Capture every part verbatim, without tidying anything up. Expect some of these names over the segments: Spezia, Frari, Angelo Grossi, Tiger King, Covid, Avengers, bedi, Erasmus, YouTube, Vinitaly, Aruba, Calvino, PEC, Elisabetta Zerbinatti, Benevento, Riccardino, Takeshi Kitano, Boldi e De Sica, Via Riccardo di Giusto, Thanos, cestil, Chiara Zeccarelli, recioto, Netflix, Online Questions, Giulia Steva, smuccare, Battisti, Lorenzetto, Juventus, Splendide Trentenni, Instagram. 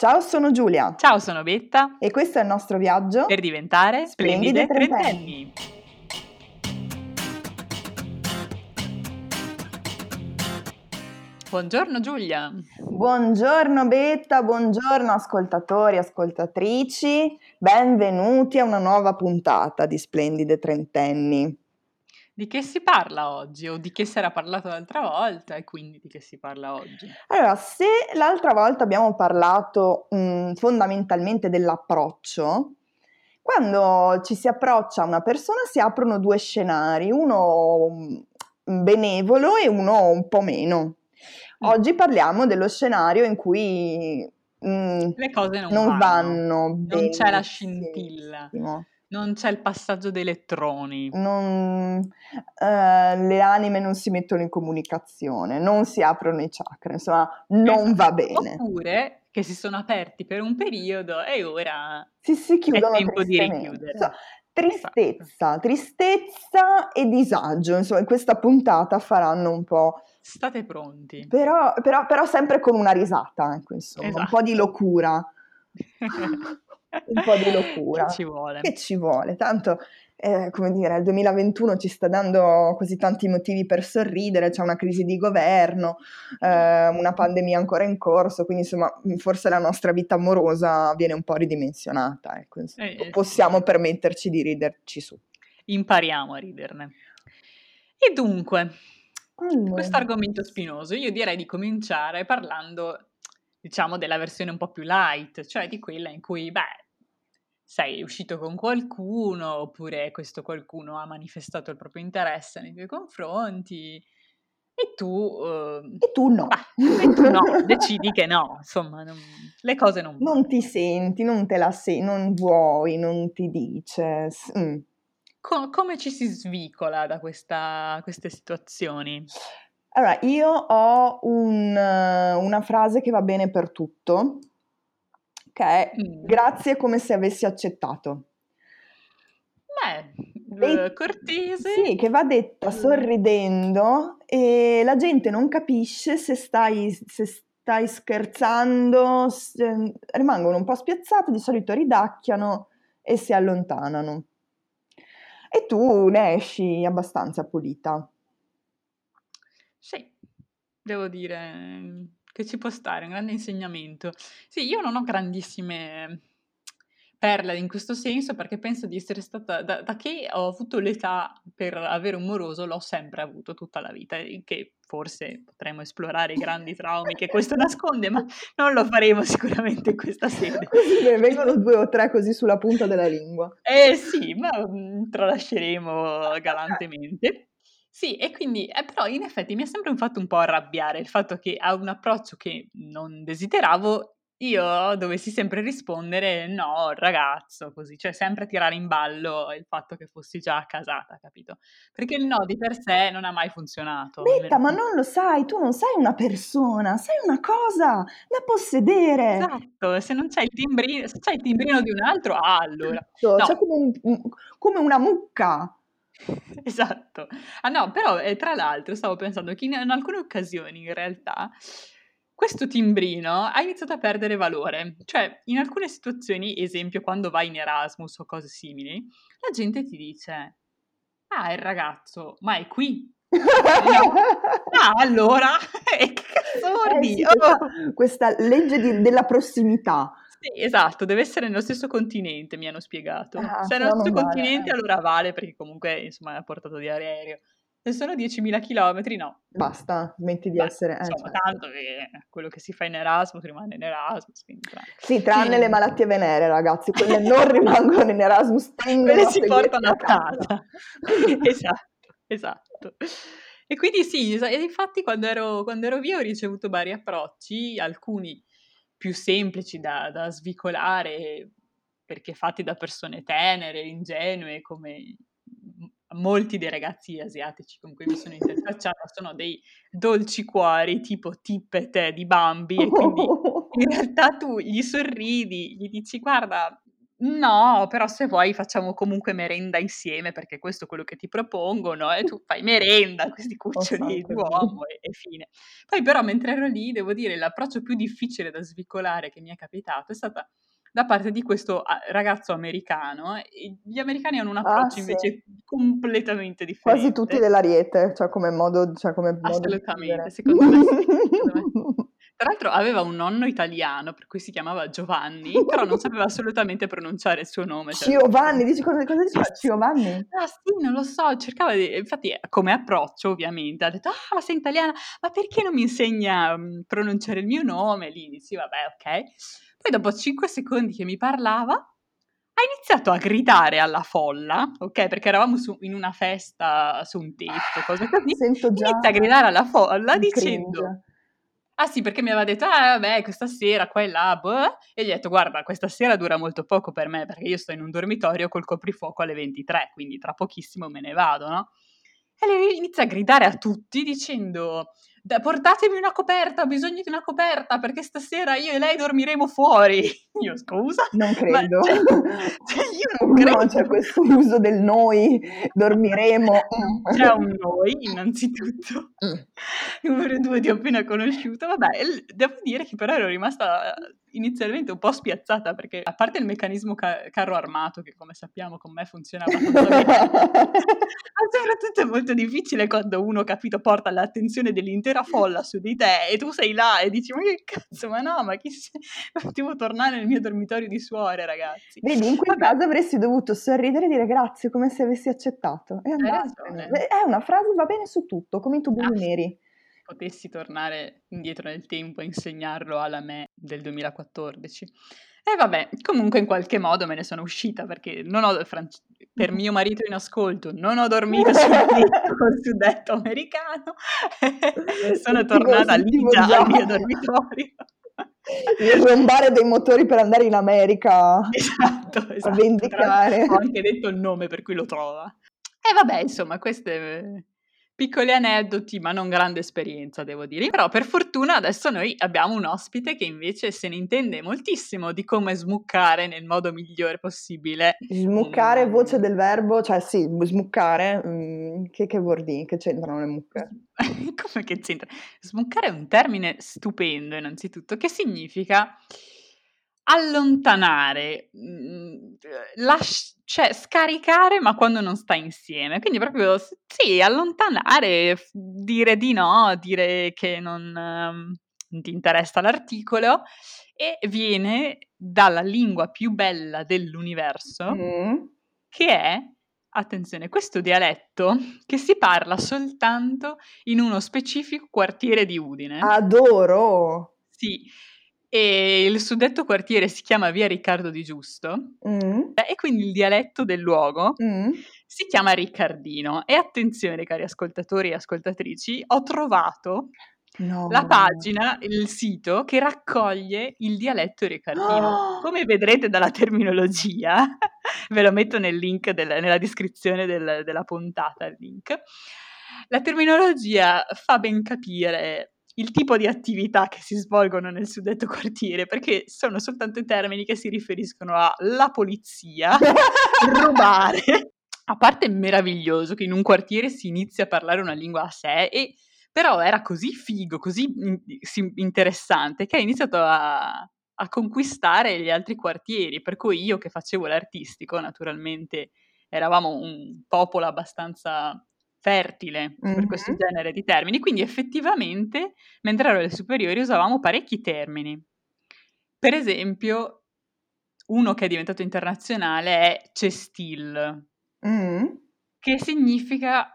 Ciao, sono Giulia. Ciao, sono Betta. E questo è il nostro viaggio per diventare Splendide Trentenni. Buongiorno Giulia. Buongiorno Betta, buongiorno ascoltatori e ascoltatrici. Benvenuti a una nuova puntata di Splendide Trentenni. Di che si parla oggi o di che si era parlato l'altra volta e quindi di che si parla oggi? Allora, se l'altra volta abbiamo parlato mh, fondamentalmente dell'approccio, quando ci si approccia a una persona si aprono due scenari, uno benevolo e uno un po' meno. Oggi parliamo dello scenario in cui mh, le cose non, non vanno, vanno bene, non c'è la scintilla. Non c'è il passaggio dei elettroni. Non, eh, le anime non si mettono in comunicazione, non si aprono i chakra, insomma, non esatto. Va bene. Oppure che si sono aperti per un periodo e ora si, si chiudono è tempo di richiudere. Insomma, tristezza, esatto. tristezza e disagio, insomma, in questa puntata faranno un po'... State pronti. Però, però, però sempre con una risata, ecco, insomma, esatto. un po' di locura. Un po' di locura che ci vuole, che ci vuole. Tanto eh, come dire, il duemilaventuno ci sta dando così tanti motivi per sorridere, c'è una crisi di governo, eh, una pandemia ancora in corso, quindi insomma forse la nostra vita amorosa viene un po' ridimensionata, ecco, insomma, eh, possiamo sì. permetterci di riderci su, impariamo a riderne. E dunque allora. questo argomento spinoso io direi di cominciare parlando diciamo della versione un po' più light, cioè di quella in cui, beh, sei uscito con qualcuno, oppure questo qualcuno ha manifestato il proprio interesse nei tuoi confronti e tu... Eh, e tu no. Beh, e tu no, decidi che no, insomma, non, le cose non... Non ti senti, non te la sei, non vuoi, non ti dice... Mm. Co- come ci si svicola da questa, queste situazioni? Allora, io ho un, una frase che va bene per tutto, che è mm. grazie come se avessi accettato. Beh, e, cortese. Sì, che va detta sorridendo e la gente non capisce se stai, se stai scherzando, se, rimangono un po' spiazzate, di solito ridacchiano e si allontanano. E tu ne esci abbastanza pulita. Sì, devo dire che ci può stare, un grande insegnamento. Sì, io non ho grandissime perle in questo senso perché penso di essere stata, da, da che ho avuto l'età per avere un moroso, l'ho sempre avuto tutta la vita, che forse potremmo esplorare i grandi traumi che questo nasconde, ma non lo faremo sicuramente in questa sede. Così ne vengono due o tre così sulla punta della lingua. Eh sì, ma tralasceremo galantemente. Sì, e quindi, eh, però in effetti mi ha sempre fatto un po' arrabbiare il fatto che a un approccio che non desideravo io dovessi sempre rispondere no ragazzo, così, cioè sempre tirare in ballo il fatto che fossi già casata, capito? Perché il no di per sé non ha mai funzionato. Betta, ma non lo sai, tu non sei una persona, sei una cosa da possedere. Esatto, se non c'è il timbrino, se c'è il timbrino di un altro, ah, allora. Esatto, no. C'è come, un, come una mucca. Esatto, ah no, però eh, tra l'altro stavo pensando che in, in alcune occasioni in realtà questo timbrino ha iniziato a perdere valore, cioè in alcune situazioni, esempio quando vai in Erasmus o cose simili, la gente ti dice ah il ragazzo, ma è qui? No. Ah allora, che cazzo vuol dire? Oh. Questa legge di, della prossimità. Sì, esatto, deve essere nello stesso continente, mi hanno spiegato. Ah, se è nello stesso vale, continente eh. allora vale, perché comunque insomma è a portata di aereo. Se sono diecimila chilometri no. Basta, smetti di Beh, essere... Eh, insomma, cioè. Tanto che quello che si fa in Erasmus rimane in Erasmus. Quindi, tra... Sì, tranne sì. le malattie venere, ragazzi, quelle non rimangono in Erasmus. Quelle si portano a casa. casa. Esatto, esatto. E quindi sì, e infatti quando ero, quando ero via ho ricevuto vari approcci, alcuni... più semplici da, da svicolare perché fatti da persone tenere, ingenue, come molti dei ragazzi asiatici con cui mi sono interfacciata, sono dei dolci cuori tipo Tippet di Bambi e quindi in realtà tu gli sorridi, gli dici guarda No, però se vuoi facciamo comunque merenda insieme, perché questo è quello che ti propongo, no? E tu fai merenda a questi cuccioli d'uomo e, e fine. Poi però mentre ero lì, devo dire, l'approccio più difficile da svicolare che mi è capitato è stata da parte di questo ragazzo americano. Gli americani hanno un approccio ah, invece sì. completamente differente. Quasi tutti dell'Ariete, cioè come modo, cioè come modo assolutamente, secondo me, sì, secondo me. Tra l'altro aveva un nonno italiano, per cui si chiamava Giovanni, però non sapeva assolutamente pronunciare il suo nome. Cioè... Giovanni, dici cosa, cosa diceva Giovanni? Ah sì, non lo so, cercava di... Infatti come approccio ovviamente, ha detto, ah ma sei italiana, ma perché non mi insegna a pronunciare il mio nome? Lì dici, vabbè, ok. Poi dopo cinque secondi che mi parlava, ha iniziato a gridare alla folla, ok? Perché eravamo su, in una festa su un tetto, cose così. Sento già... Inizia a gridare alla folla mi dicendo... Cringe. Ah sì, perché mi aveva detto, ah vabbè, questa sera qua e là, boh. E gli ho detto, guarda, questa sera dura molto poco per me, perché io sto in un dormitorio col coprifuoco alle ventitré, quindi tra pochissimo me ne vado, no? E lui inizia a gridare a tutti dicendo, portatemi una coperta, ho bisogno di una coperta, perché stasera io e lei dormiremo fuori. Io, scusa? Non credo. Cioè, cioè io non credo. No, c'è questo uso del noi, dormiremo. C'è un noi, innanzitutto. Numero due, ti ho appena conosciuto. Vabbè, devo dire che però ero rimasta inizialmente un po' spiazzata, perché a parte il meccanismo ca- carro armato, che come sappiamo con me funzionava ma soprattutto è molto difficile quando uno, capito, porta l'attenzione dell'intera folla su di te e tu sei là e dici, ma che cazzo, ma no, ma chi sei? Devo tornare nel mio dormitorio di suore, ragazzi. Vedi, in quel caso avresti dovuto sorridere e dire grazie, come se avessi accettato. È, è una frase, va bene su tutto, come i tubuli ah, neri. Potessi tornare indietro nel tempo e insegnarlo alla me del duemilaquattordici. E vabbè, comunque in qualche modo me ne sono uscita, perché non ho, per mio marito in ascolto, non ho dormito sul tetto col suddetto americano, sono tornata lì già al mio dormitorio. Il rombare dei motori per andare in America, esatto, esatto. A vendicare. Ho anche detto il nome per cui lo trova. E vabbè, insomma, queste... piccoli aneddoti, ma non grande esperienza, devo dire. Però per fortuna adesso noi abbiamo un ospite che invece se ne intende moltissimo di come smuccare nel modo migliore possibile. Smuccare, mm. voce del verbo, cioè sì, smuccare, mm, che, che vuol dire? Che c'entrano le mucche? Come che c'entra? Smuccare è un termine stupendo innanzitutto, che significa allontanare, lasci- cioè scaricare ma quando non stai insieme, quindi proprio sì, allontanare, dire di no, dire che non, um, non ti interessa l'articolo, e viene dalla lingua più bella dell'universo, mm. che è, attenzione, questo dialetto che si parla soltanto in uno specifico quartiere di Udine. Adoro! Sì. E il suddetto quartiere si chiama Via Riccardo di Giusto, mm. e quindi il dialetto del luogo mm. si chiama Riccardino. E attenzione, cari ascoltatori e ascoltatrici, ho trovato no. la pagina, il sito che raccoglie il dialetto riccardino. Oh. Come vedrete dalla terminologia, ve lo metto nel link del, nella descrizione del, della puntata, il link. La terminologia fa ben capire il tipo di attività che si svolgono nel suddetto quartiere, perché sono soltanto termini che si riferiscono alla polizia, rubare. A parte è meraviglioso che in un quartiere si inizia a parlare una lingua a sé, e però era così figo, così interessante, che ha iniziato a, a conquistare gli altri quartieri, per cui io che facevo l'artistico, naturalmente eravamo un popolo abbastanza... fertile per mm-hmm. questo genere di termini, quindi effettivamente mentre ero alle superiori usavamo parecchi termini. Per esempio, uno che è diventato internazionale è cestil, mm. che significa,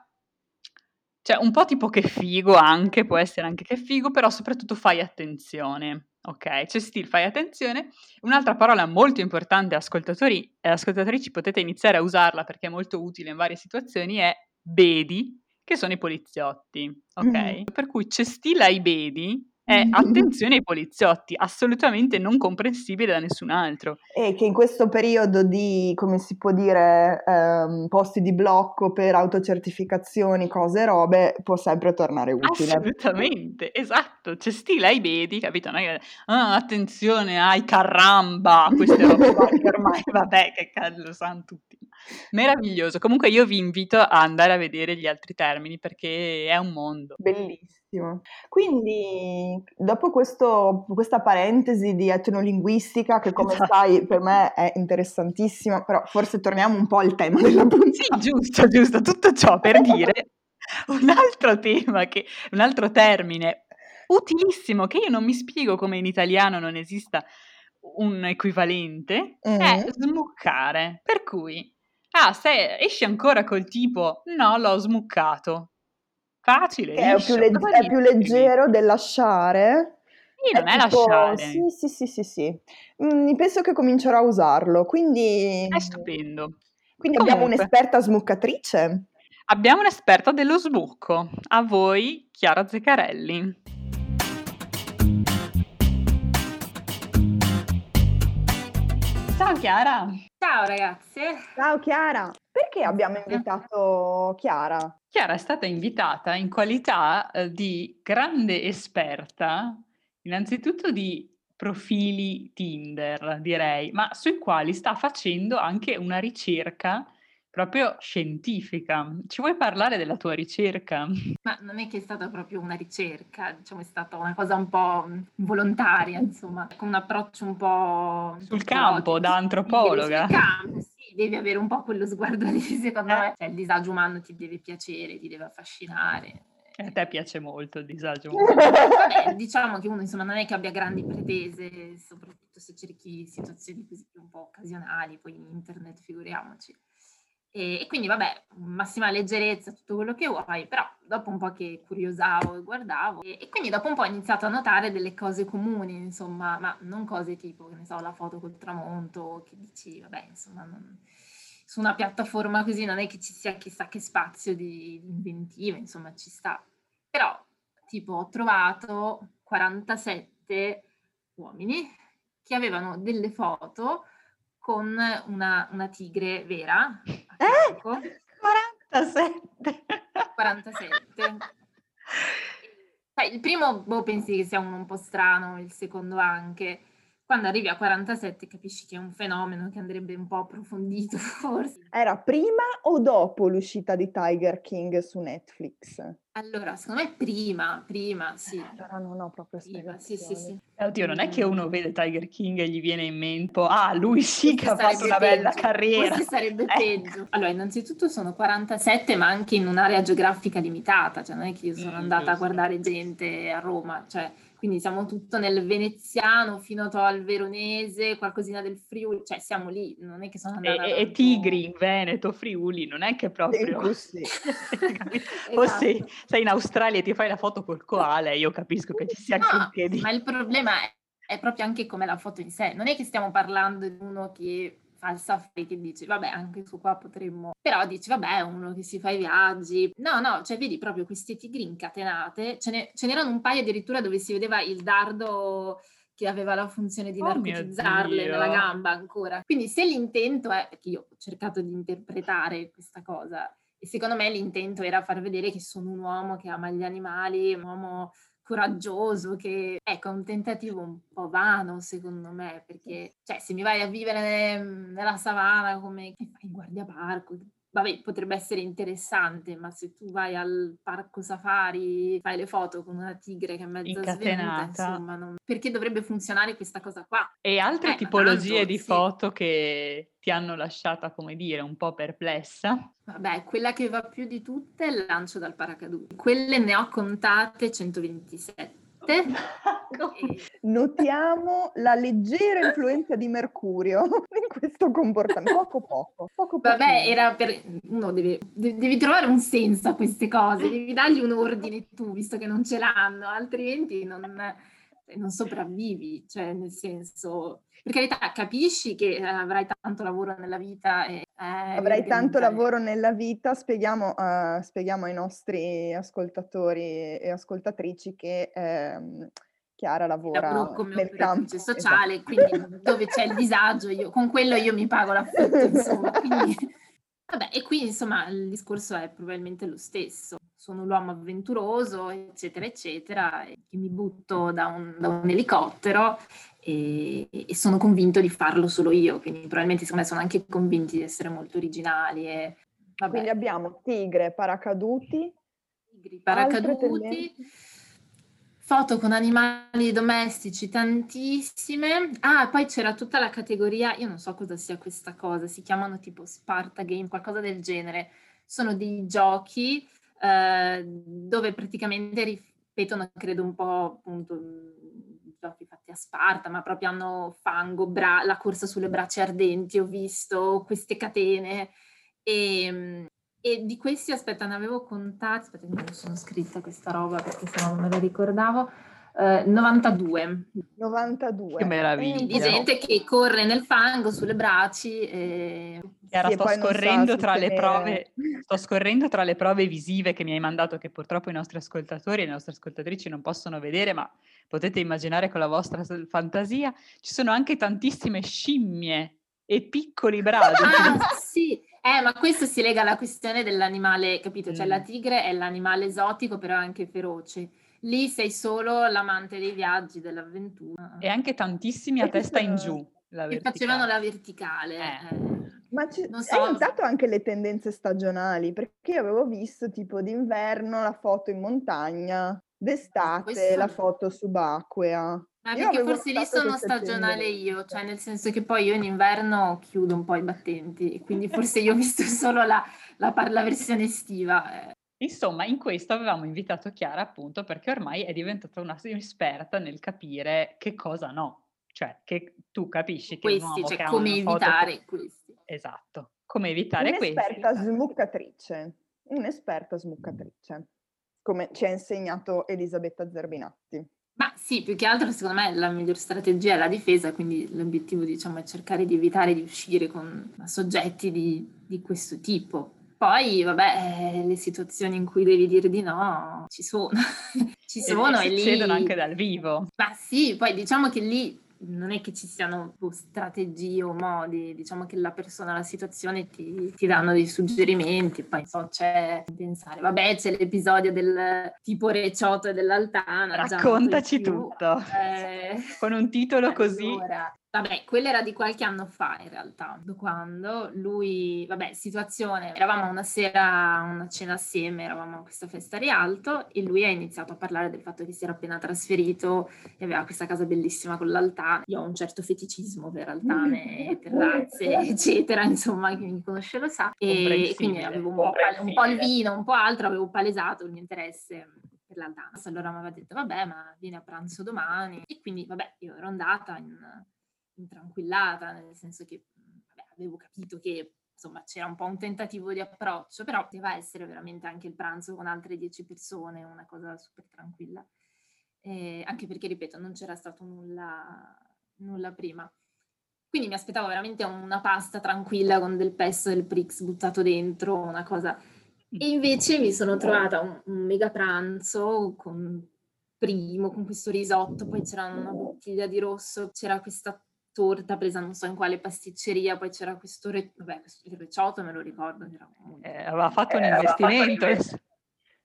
cioè un po' tipo che figo, anche può essere anche che figo, però soprattutto fai attenzione, ok? Cestil, fai attenzione. Un'altra parola molto importante, ascoltatori e ascoltatrici, potete iniziare a usarla perché è molto utile in varie situazioni, è bedi, che sono i poliziotti, ok? Mm. Per cui cestila i bedi Eh, attenzione ai poliziotti, assolutamente non comprensibile da nessun altro. E che in questo periodo di, come si può dire, ehm, posti di blocco per autocertificazioni, cose e robe, può sempre tornare utile. Assolutamente, esatto, c'è stile ai vedi, capito? No? Ah, attenzione ai caramba, queste robe che ormai, vabbè, che cazzo lo sanno tutti. Meraviglioso, comunque io vi invito a andare a vedere gli altri termini perché è un mondo. Bellissimo. Quindi dopo questo, questa parentesi di etnolinguistica che come esatto. sai per me è interessantissima, però forse torniamo un po' al tema della puntata. Sì, giusto, giusto, tutto ciò per dire un altro tema, che, un altro termine utilissimo che io non mi spiego come in italiano non esista un equivalente, mm. è smuccare, per cui ah, se esci ancora col tipo no l'ho smuccato. Facile, è, liscio, più legge- è più leggero del lasciare. Sì, non è, è tipo, lasciare. Sì, sì, sì, sì, sì. Mm, penso che comincerò a usarlo, quindi... È stupendo. Quindi comunque, abbiamo un'esperta smuccatrice. Abbiamo un'esperta dello sbucco. A voi, Chiara Zeccarelli. Ciao Chiara. Ciao ragazze. Ciao Chiara. Perché abbiamo invitato Chiara? Chiara è stata invitata in qualità di grande esperta, innanzitutto di profili Tinder, direi, ma sui quali sta facendo anche una ricerca proprio scientifica. Ci vuoi parlare della tua ricerca? Ma non è che è stata proprio una ricerca, diciamo è stata una cosa un po' volontaria, insomma, con un approccio un po'... Sul campo, da antropologa. Sul campo, sì. Devi avere un po' quello sguardo lì, secondo eh. me. Cioè, il disagio umano ti deve piacere, ti deve affascinare. E a te piace molto il disagio umano. Vabbè, diciamo che uno insomma non è che abbia grandi pretese, soprattutto se cerchi situazioni così un po' occasionali, poi in internet figuriamoci. E, e quindi vabbè, massima leggerezza, tutto quello che vuoi, però dopo un po' che curiosavo e guardavo, e, e quindi dopo un po' ho iniziato a notare delle cose comuni, insomma, ma non cose tipo, che ne so, la foto col tramonto, che dici, vabbè, insomma, non, su una piattaforma così non è che ci sia chissà che spazio di, di inventiva, insomma, ci sta. Però, tipo, ho trovato quarantasette uomini che avevano delle foto con una, una tigre vera. Eh? quarantasette Cioè, il primo boh, pensi che sia uno un po' strano, il secondo anche. Quando arrivi a quarantasette capisci che è un fenomeno che andrebbe un po' approfondito forse. Era prima o dopo l'uscita di Tiger King su Netflix? Allora, secondo me prima, prima, sì. Allora non ho proprio spiegazioni. Sì, sì, sì. Eh, oddio, non è che uno vede Tiger King e gli viene in mente, ah, lui sì che ha fatto una bella carriera. Forse sarebbe peggio. Allora, innanzitutto sono quarantasette, ma anche in un'area geografica limitata, cioè non è che io sono andata a guardare gente a Roma, cioè... Quindi siamo tutto nel veneziano fino al veronese, qualcosina del Friuli, cioè siamo lì, non è che sono andata... E, e tigri in Veneto, Friuli, non è che proprio... O esatto. Se sei in Australia e ti fai la foto col koala, io capisco che ci sia no, anche di... Ma il problema è, è proprio anche come la foto in sé, non è che stiamo parlando di uno che... al safari che dici, vabbè, anche su qua potremmo... Però dici, vabbè, uno che si fa i viaggi... No, no, cioè vedi proprio queste tigri incatenate, ce, ne, ce n'erano un paio addirittura dove si vedeva il dardo che aveva la funzione di oh narcotizzarle nella gamba ancora. Quindi se l'intento è... Perché io ho cercato di interpretare questa cosa e secondo me l'intento era far vedere che sono un uomo che ama gli animali, un uomo... coraggioso, che ecco è un tentativo un po' vano secondo me, perché cioè se mi vai a vivere nella savana come che fai in guardiaparco, vabbè potrebbe essere interessante, ma se tu vai al parco safari fai le foto con una tigre che è mezza svenita, insomma non... perché dovrebbe funzionare questa cosa qua? E altre eh, tipologie tanto, di sì. foto che ti hanno lasciata, come dire, un po' perplessa? Vabbè, quella che va più di tutte è il lancio dal paracadute. Quelle ne ho contate centoventisette. Oh, e... Notiamo la leggera influenza di Mercurio in questo comportamento, poco poco. poco Vabbè, era per... uno deve... devi trovare un senso a queste cose, devi dargli un ordine tu, visto che non ce l'hanno, altrimenti non... non sopravvivi, cioè nel senso, per carità capisci che avrai tanto lavoro nella vita e, eh, avrai tanto lavoro nella vita, spieghiamo, uh, spieghiamo ai nostri ascoltatori e ascoltatrici che eh, Chiara lavora come nel campo sociale, esatto. Quindi dove c'è il disagio, io, con quello io mi pago l'affitto, insomma. Quindi, vabbè, e qui insomma il discorso è probabilmente lo stesso. Sono l'uomo avventuroso, eccetera, eccetera, e mi butto da un, da un elicottero e, e sono convinto di farlo solo io, quindi probabilmente secondo me sono anche convinti di essere molto originali. E, vabbè. Quindi abbiamo tigre, paracaduti, tigri, paracaduti, foto con animali domestici tantissime. Ah, poi c'era tutta la categoria, io non so cosa sia questa cosa, si chiamano tipo Sparta Game, qualcosa del genere. Sono dei giochi eh, dove praticamente ripetono, credo, un po' appunto giochi fatti a Sparta, ma proprio hanno fango, bra- la corsa sulle braccia ardenti, ho visto queste catene e... E di questi, aspetta, ne avevo contati, aspetta che me lo sono scritta questa roba perché sennò non me la ricordavo, eh, novantadue. novantadue. Che meraviglia. Di gente che corre nel fango, sulle bracci. E... Chiara, sì, sto scorrendo tra le prove, sto scorrendo tra le prove visive che mi hai mandato, che purtroppo i nostri ascoltatori e le nostre ascoltatrici non possono vedere, ma potete immaginare con la vostra fantasia. Ci sono anche tantissime scimmie e piccoli bracci. Ah, sì. Eh, ma questo si lega alla questione dell'animale, capito? Cioè, mm. la tigre è l'animale esotico, però anche feroce. Lì sei solo l'amante dei viaggi, dell'avventura. E anche tantissimi a e testa sono... in giù. La che facevano la verticale. Eh. Ma ci... non so... hai notato anche le tendenze stagionali? Perché io avevo visto tipo d'inverno la foto in montagna, d'estate questo... la foto subacquea. Ah, perché forse lì sono stagionale io, cioè nel senso che poi io in inverno chiudo un po' i battenti, quindi forse io ho visto solo la, la, la versione estiva. Insomma, in questo avevamo invitato Chiara appunto perché ormai è diventata una esperta nel capire che cosa no, cioè che tu capisci che questi, un uomo cioè, che come ha una evitare foto... questi. Esatto, come evitare un'esperta questi. Un'esperta smuccatrice, un'esperta smuccatrice, come ci ha insegnato Elisabetta Zerbinatti. Ma sì, più che altro secondo me la miglior strategia è la difesa, quindi l'obiettivo diciamo è cercare di evitare di uscire con soggetti di, di questo tipo. Poi vabbè, le situazioni in cui devi dire di no ci sono, ci sono e, e lì... succedono anche dal vivo. Ma sì, poi diciamo che lì non è che ci siano strategie o modi, diciamo che la persona, la situazione ti, ti danno dei suggerimenti, poi so, c'è pensare, vabbè c'è l'episodio del tipo recioto e dell'altana. Raccontaci tutto, eh, con un titolo allora, così. Vabbè, quello era di qualche anno fa in realtà, quando lui, vabbè, situazione, eravamo una sera, una cena assieme, eravamo a questa festa a Rialto e lui ha iniziato a parlare del fatto che si era appena trasferito e aveva questa casa bellissima con l'altana. Io ho un certo feticismo per altane, terrazze, eccetera, insomma, chi mi conosce lo sa. E quindi avevo un po', un po' il vino, un po' altro, avevo palesato il mio interesse per l'altana. Allora mi aveva detto, vabbè, ma vieni a pranzo domani. E quindi, vabbè, io ero andata in... intranquillata, nel senso che vabbè, avevo capito che insomma c'era un po' un tentativo di approccio, però poteva essere veramente anche il pranzo con altre dieci persone, una cosa super tranquilla, eh, anche perché ripeto non c'era stato nulla nulla prima, quindi mi aspettavo veramente una pasta tranquilla con del pesto e del prix buttato dentro, una cosa, e invece mi sono trovata un, un mega pranzo con primo, con questo risotto, poi c'era una bottiglia di rosso, c'era questa torta presa non so in quale pasticceria, poi c'era questo, re... vabbè, questo il recioto, me lo ricordo. C'era un... eh, aveva fatto eh, un investimento. Il sì,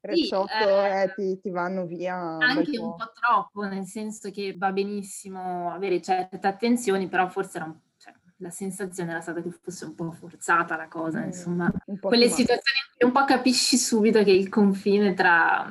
recioto eh, eh, ti, ti vanno via. Anche un po'. po' troppo, nel senso che va benissimo avere certe attenzioni, però forse era un... cioè, la sensazione era stata che fosse un po' forzata la cosa, mm, insomma. Quelle troppo. Situazioni in cui un po' capisci subito che il confine tra...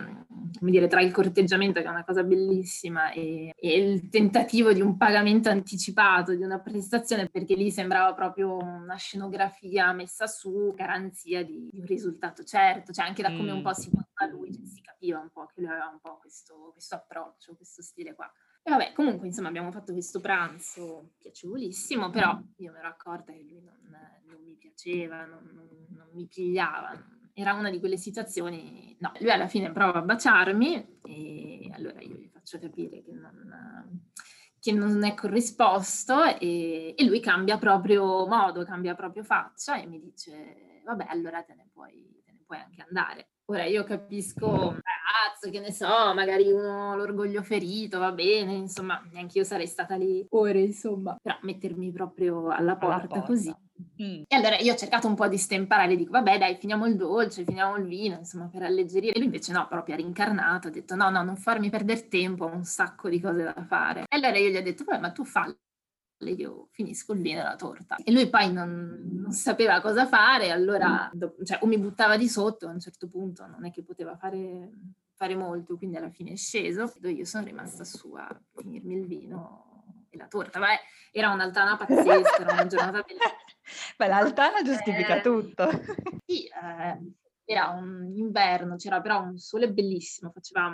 come dire, tra il corteggiamento, che è una cosa bellissima, e, e il tentativo di un pagamento anticipato, di una prestazione, perché lì sembrava proprio una scenografia messa su, garanzia di, di un risultato certo, cioè anche da come un po' si portava lui, cioè si capiva un po' che lui aveva un po' questo, questo approccio, questo stile qua. E vabbè, comunque, insomma, abbiamo fatto questo pranzo piacevolissimo, però io mi ero accorta che lui non, non mi piaceva, non, non, non mi pigliava. Era una di quelle situazioni, no, lui alla fine prova a baciarmi e allora io gli faccio capire che non, che non è corrisposto e, e lui cambia proprio modo, cambia proprio faccia e mi dice vabbè allora te ne puoi, te ne puoi anche andare. Ora io capisco, ragazzo, che ne so, magari uno l'orgoglio ferito, va bene, insomma, neanche io sarei stata lì ore, insomma, però mettermi proprio alla porta, alla porta. Così. Mm. E allora io ho cercato un po' di stemperare, dico vabbè dai, finiamo il dolce, finiamo il vino, insomma, per alleggerire. E lui invece no, proprio ha rincarnato, ha detto no, no, non farmi perdere tempo, ho un sacco di cose da fare. E allora io gli ho detto vabbè, ma tu fallo, io finisco il vino e la torta. E lui poi non, non sapeva cosa fare, allora do, cioè, o mi buttava di sotto, a un certo punto non è che poteva fare, fare molto, quindi alla fine è sceso. Io sono rimasta su a finirmi il vino e la torta. Beh, era un'altana pazzesca, era una giornata bellissima. Beh, l'altana giustifica eh, tutto. Sì, eh, era un inverno, c'era però un sole bellissimo, faceva,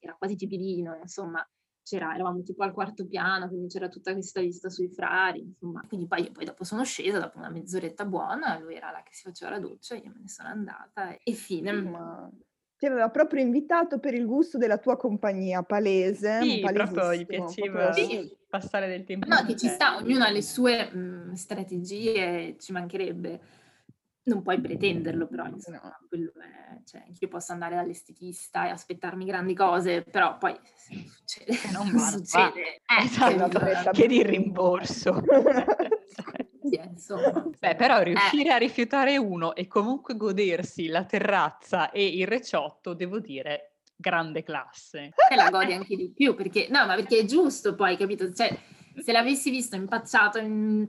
era quasi tipidino, insomma. C'era, eravamo tipo al quarto piano, quindi c'era tutta questa vista sui Frari, insomma. Quindi poi io poi dopo sono scesa, dopo una mezz'oretta buona, lui era là che si faceva la doccia, io me ne sono andata e fine. Ma ti aveva proprio invitato per il gusto della tua compagnia, palese. Sì, proprio gli piaceva proprio passare del tempo. No, che ci sta, ognuno ha le sue mh, strategie, ci mancherebbe. Non puoi pretenderlo, però insomma, no. Quello è, cioè, anche io posso andare dall'estetista e aspettarmi grandi cose, però poi se non succede, se non, non succede, eh, esatto, chiedi il rimborso. Sì, insomma. Beh, però riuscire eh. a rifiutare uno e comunque godersi la terrazza e il reciotto, devo dire, grande classe. Te la godi anche di più, perché no, ma perché è giusto poi, capito? Cioè, se l'avessi visto impacciato, in...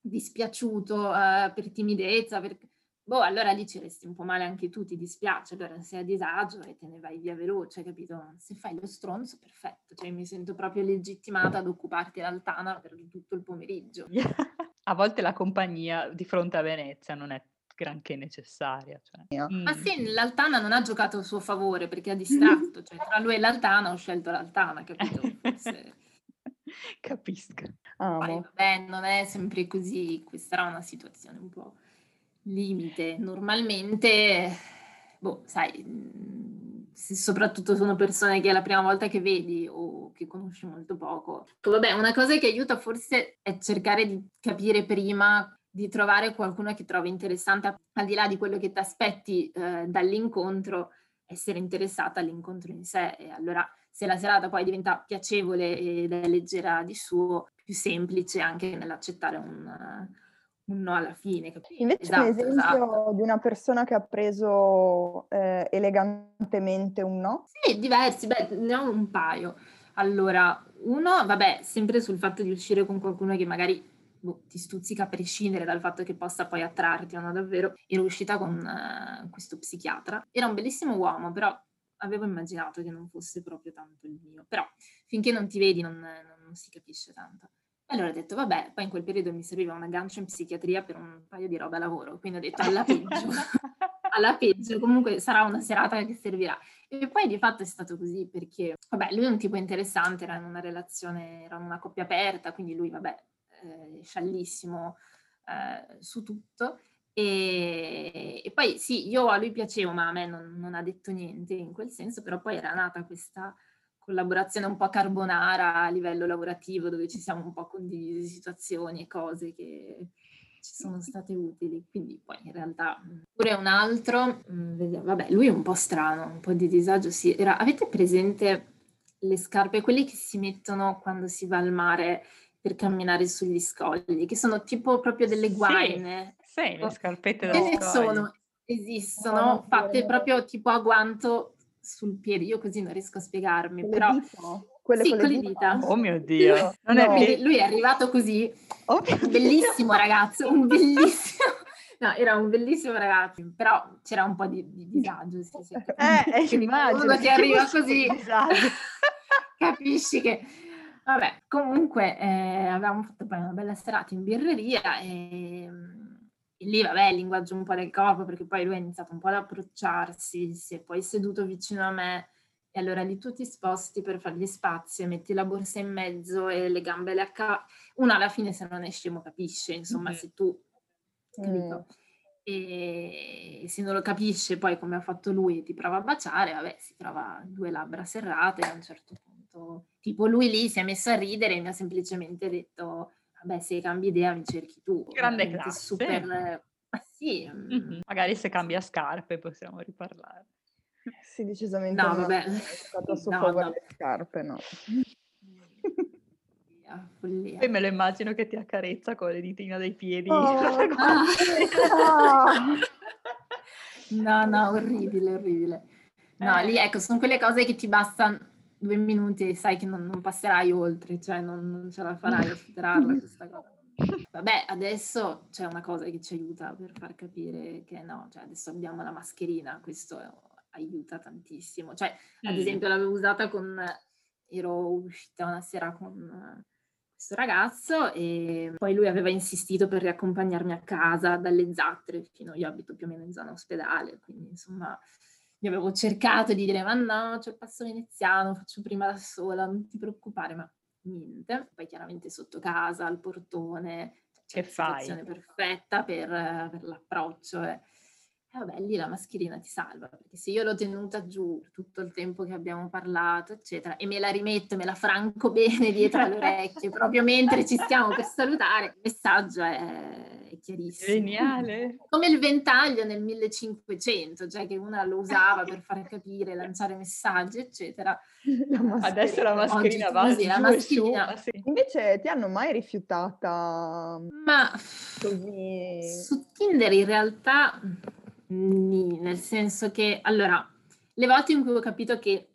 dispiaciuto uh, per timidezza, per... boh, allora lì ci resti un po' male anche tu, ti dispiace, allora sei a disagio e te ne vai via veloce, capito? Se fai lo stronzo, perfetto, cioè mi sento proprio legittimata ad occuparti l'altana per tutto il pomeriggio. A volte la compagnia di fronte a Venezia non è granché necessaria, cioè. Mm. Ma sì, l'altana non ha giocato a suo favore perché ha distratto, cioè tra lui e l'altana ho scelto l'altana, capito? Forse... Capisco. Ah, poi, vabbè, non è sempre così, questa era una situazione un po' limite. Normalmente, boh, sai, se soprattutto sono persone che è la prima volta che vedi o che conosci molto poco. Vabbè, una cosa che aiuta forse è cercare di capire prima, di trovare qualcuno che trovi interessante, al di là di quello che ti aspetti eh, dall'incontro, essere interessata all'incontro in sé. E allora se la serata poi diventa piacevole ed è leggera di suo, più semplice anche nell'accettare un, un no alla fine. Capito? Invece esatto, un esempio esatto. Di una persona che ha preso eh, elegantemente un no? Sì, diversi, beh, ne ho un paio. Allora, uno, vabbè, sempre sul fatto di uscire con qualcuno che magari boh, ti stuzzica a prescindere dal fatto che possa poi attrarti o no davvero. Ero uscita con uh, questo psichiatra, era un bellissimo uomo, però avevo immaginato che non fosse proprio tanto il mio, però finché non ti vedi non, non si capisce tanto. Allora ho detto vabbè, poi in quel periodo mi serviva un aggancio in psichiatria per un paio di roba a lavoro, quindi ho detto alla peggio, alla peggio, comunque sarà una serata che servirà. E poi di fatto è stato così perché, vabbè, lui è un tipo interessante, era in una relazione, era in una coppia aperta, quindi lui, vabbè, Eh, sciallissimo eh, su tutto e, e poi sì, io a lui piacevo ma a me non, non ha detto niente in quel senso, però poi era nata questa collaborazione un po' carbonara a livello lavorativo dove ci siamo un po' condivisi situazioni e cose che ci sono state utili, quindi poi in realtà pure un altro mh, vabbè, lui è un po' strano, un po' di disagio, sì, era, avete presente le scarpe, quelle che si mettono quando si va al mare per camminare sugli scogli, che sono tipo proprio delle guaine. Sì, sì, le scarpette da scogli. Sono, esistono, no, fatte proprio tipo a guanto sul piede. Io così non riesco a spiegarmi, quelle però... Dita. Quelle sì, con le dita. dita. Oh mio Dio! Lui, non no. è... lui è arrivato così, oh bellissimo Dio. ragazzo, un bellissimo... No, era un bellissimo ragazzo, però c'era un po' di, di disagio. Sì, sì. Eh, quindi, immagino. Uno che arriva così, capisci che... Vabbè, comunque eh, avevamo fatto poi una bella serata in birreria e, e lì, vabbè, il linguaggio un po' del corpo, perché poi lui ha iniziato un po' ad approcciarsi, si è poi seduto vicino a me e allora lì tu ti sposti per fargli spazio, metti la borsa in mezzo e le gambe le acca... Uno alla fine se non è scemo capisce, insomma, mm-hmm. se tu... capito? Mm. E se non lo capisce poi come ha fatto lui ti prova a baciare, vabbè, si trova due labbra serrate e a un certo punto tipo lui lì si è messo a ridere e mi ha semplicemente detto vabbè, se cambi idea mi cerchi tu. Grande classe. Super... ma sì. Mm-hmm. Magari se cambia scarpe possiamo riparlare. Sì, decisamente. No, vabbè. È stata su no, favore no. le scarpe, no. Follia. Poi me lo immagino che ti accarezza con le ditina dei piedi. Oh, no, no, orribile, orribile. No, lì ecco, sono quelle cose che ti bastano due minuti e sai che non, non passerai oltre, cioè non, non ce la farai a superarla questa cosa. Vabbè, adesso c'è una cosa che ci aiuta per far capire che no, cioè adesso abbiamo la mascherina, questo aiuta tantissimo. Cioè, ad esempio l'avevo usata con, ero uscita una sera con questo ragazzo e poi lui aveva insistito per riaccompagnarmi a casa dalle Zattere, fino, io abito più o meno in zona ospedale, quindi insomma... Io avevo cercato di dire, ma no, c'è il passo veneziano, faccio prima da sola, non ti preoccupare, ma niente. Poi chiaramente sotto casa, al portone, c'è che la situazione perfetta per, per l'approccio. Eh. E vabbè, lì la mascherina ti salva, perché se io l'ho tenuta giù tutto il tempo che abbiamo parlato, eccetera, e me la rimetto, me la franco bene dietro alle orecchie, proprio mentre ci stiamo per salutare, il messaggio è... chiarissimo. Geniale. Come il ventaglio nel millecinquecento, cioè che una lo usava per far capire, lanciare messaggi, eccetera. La adesso la mascherina oggi, va così, la mascherina. Su, invece ti hanno mai rifiutata? Ma così... su Tinder in realtà nì, nel senso che, allora, le volte in cui ho capito che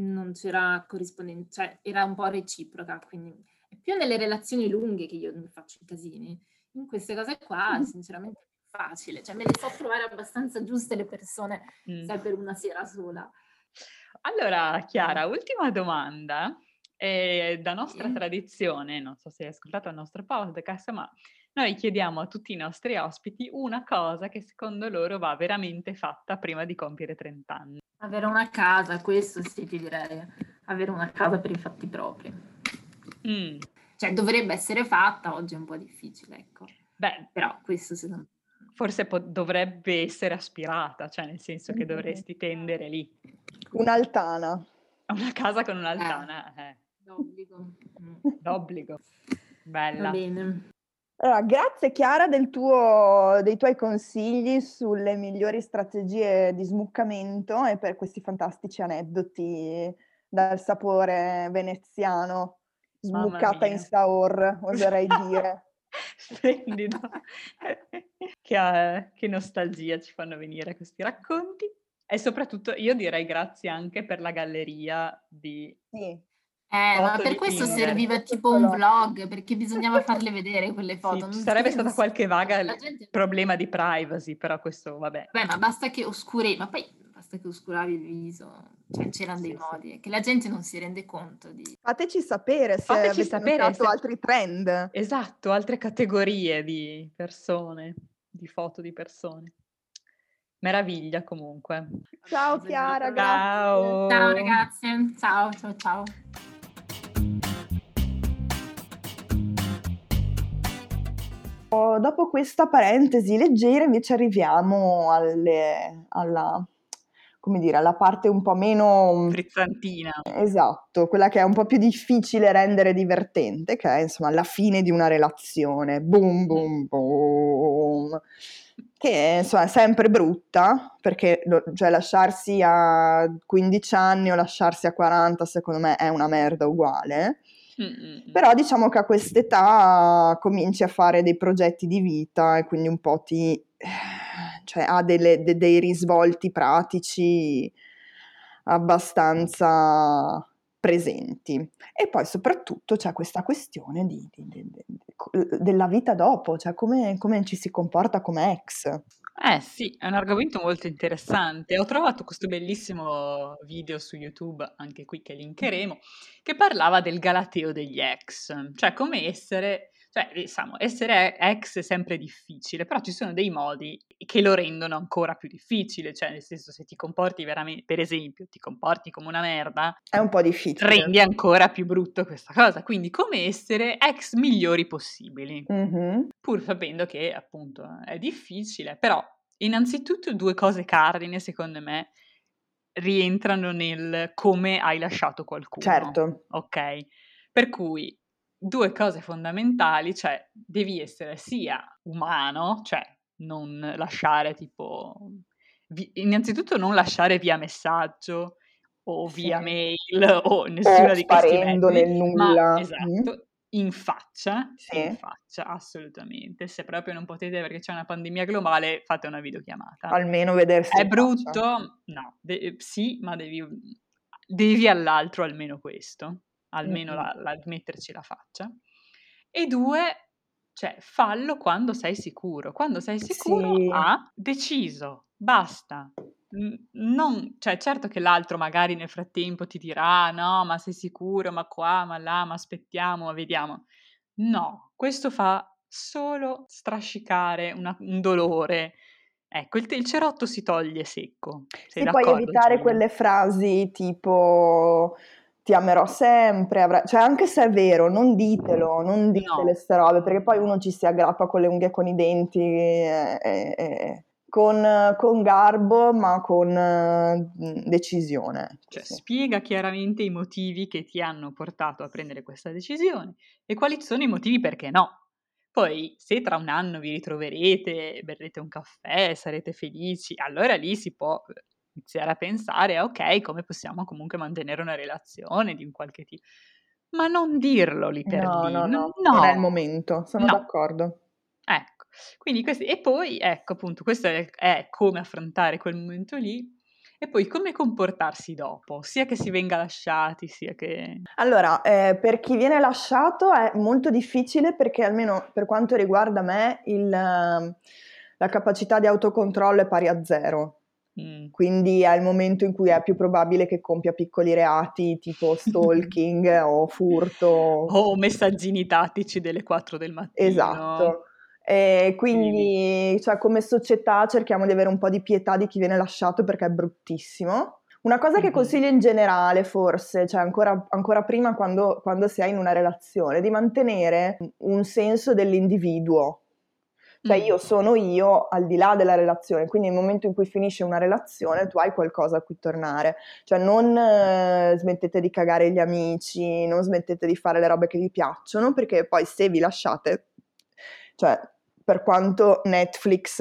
non c'era corrispondenza, cioè era un po' reciproca, quindi è più nelle relazioni lunghe che io mi faccio i casini. In queste cose qua sinceramente è facile, cioè me le so trovare abbastanza giuste le persone mm. sai, per una sera sola. Allora Chiara, ultima domanda, eh, da nostra sì. tradizione, non so se hai ascoltato il nostro podcast, ma noi chiediamo a tutti i nostri ospiti una cosa che secondo loro va veramente fatta prima di compiere trenta anni. Avere una casa, questo sì, ti direi, avere una casa per i fatti propri. Mm. Cioè dovrebbe essere fatta, oggi è un po' difficile, ecco. Beh, però questo secondo me... Forse po- dovrebbe essere aspirata, cioè nel senso che dovresti tendere lì. Un'altana. Una casa con un'altana, eh. eh. D'obbligo. D'obbligo. Bella. Va bene. Allora, grazie Chiara del tuo, dei tuoi consigli sulle migliori strategie di smuccamento e per questi fantastici aneddoti dal sapore veneziano. Smuccata in Saor, oserei dire. Splendido. che, uh, che nostalgia ci fanno venire questi racconti. E soprattutto io direi grazie anche per la galleria di... Sì. Eh, ma per questo Tinder. Serviva tipo un vlog, perché bisognava farle vedere quelle foto. Sì, non ci sarebbe stata qualche vaga gente... problema di privacy, però questo vabbè. Beh, ma basta che oscure... Ma poi... basta che oscuravi il viso, cioè c'erano dei sì, modi, sì. che la gente non si rende conto di... Fateci sapere se Fateci avete sapere notato se... altri trend. Esatto, altre categorie di persone, di foto di persone. Meraviglia comunque. Ciao Chiara, ciao. Grazie. Ciao ragazze, ciao ciao ciao. Oh, dopo questa parentesi leggera invece arriviamo alle, alla... come dire, la parte un po' meno... frizzantina. Esatto, quella che è un po' più difficile rendere divertente, che è insomma la fine di una relazione, boom, boom, boom, che insomma è sempre brutta, perché cioè, lasciarsi a quindici anni o lasciarsi a quaranta secondo me è una merda uguale, mm-hmm. però diciamo che a quest'età cominci a fare dei progetti di vita e quindi un po' ti... cioè ha delle, de, dei risvolti pratici abbastanza presenti. E poi soprattutto c'è questa questione di, di, di, di, della vita dopo, cioè come, come ci si comporta come ex. Eh sì, è un argomento molto interessante. Ho trovato questo bellissimo video su YouTube, anche qui che linkeremo, che parlava del galateo degli ex, cioè come essere... Cioè, diciamo, essere ex è sempre difficile, però ci sono dei modi che lo rendono ancora più difficile, cioè nel senso se ti comporti veramente, per esempio, ti comporti come una merda, è un po' difficile. Rendi ancora più brutto questa cosa, quindi come essere ex migliori possibili, mm-hmm. pur sapendo che appunto è difficile, però innanzitutto due cose cardine secondo me rientrano nel come hai lasciato qualcuno. Certo. Ok, per cui... Due cose fondamentali, cioè devi essere sia umano, cioè non lasciare tipo vi, innanzitutto non lasciare via messaggio o via sì. mail o nessuna o di questi metodi, nulla. Ma, esatto, mm. in faccia, sì. in faccia, assolutamente. Se proprio non potete perché c'è una pandemia globale, fate una videochiamata. Almeno vedersi. È brutto? Faccia. No, de- sì, ma devi... devi all'altro almeno questo, almeno mm-hmm. la, la, metterci la faccia. E due, cioè fallo quando sei sicuro, quando sei sicuro sì. ha deciso, basta. Non, cioè certo che l'altro magari nel frattempo ti dirà no, ma sei sicuro, ma qua, ma là, ma aspettiamo, ma vediamo. No, questo fa solo strascicare una, un dolore. Ecco, il, il cerotto si toglie secco. Sei sì, puoi evitare cioè? quelle frasi tipo ti amerò sempre, avrà... cioè anche se è vero, non ditelo, non ditele no. ste robe, perché poi uno ci si aggrappa con le unghie, con i denti, eh, eh, eh. Con, con garbo ma con eh, decisione. Cioè, sì. Spiega chiaramente i motivi che ti hanno portato a prendere questa decisione e quali sono i motivi perché no. Poi, se tra un anno vi ritroverete, berrete un caffè, sarete felici, allora lì si può iniziare a pensare, ok, come possiamo comunque mantenere una relazione di un qualche tipo. Ma non dirlo lì per no, lì. No, no, no, non è il momento, sono no. d'accordo. Ecco, quindi questi, e poi, ecco appunto, questo è, è come affrontare quel momento lì. E poi come comportarsi dopo, sia che si venga lasciati, sia che... Allora, eh, per chi viene lasciato è molto difficile perché almeno per quanto riguarda me il, la capacità di autocontrollo è pari a zero. Mm. Quindi è il momento in cui è più probabile che compia piccoli reati tipo stalking o furto. O messaggini tattici delle quattro del mattino. Esatto. E quindi cioè, come società cerchiamo di avere un po' di pietà di chi viene lasciato perché è bruttissimo. Una cosa che consiglio in generale forse, cioè ancora, ancora prima quando, quando si è in una relazione, di mantenere un senso dell'individuo. Cioè io sono io al di là della relazione, quindi nel momento in cui finisce una relazione tu hai qualcosa a cui tornare. Cioè non eh, smettete di cagare gli amici, non smettete di fare le robe che vi piacciono perché poi se vi lasciate, cioè... per quanto Netflix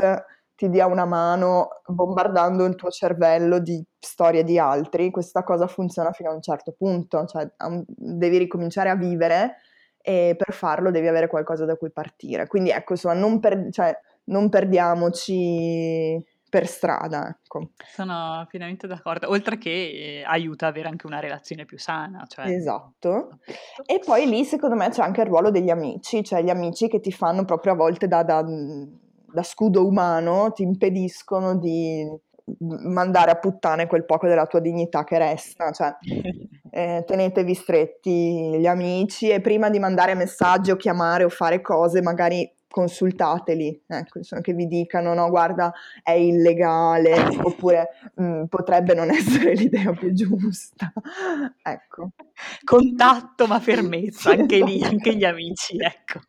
ti dia una mano bombardando il tuo cervello di storie di altri, questa cosa funziona fino a un certo punto, cioè devi ricominciare a vivere e per farlo devi avere qualcosa da cui partire. Quindi ecco, insomma, non, per, cioè, non perdiamoci per strada. Ecco. Sono pienamente d'accordo, oltre che eh, aiuta a avere anche una relazione più sana. Cioè... Esatto, e poi lì secondo me c'è anche il ruolo degli amici, cioè gli amici che ti fanno proprio a volte da, da, da scudo umano, ti impediscono di mandare a puttane quel poco della tua dignità che resta, cioè eh, tenetevi stretti gli amici e prima di mandare messaggi o chiamare o fare cose magari consultateli, ecco, insomma, che vi dicano no guarda è illegale oppure mh, potrebbe non essere l'idea più giusta, ecco. Contatto ma fermezza, anche lì, anche gli amici, ecco.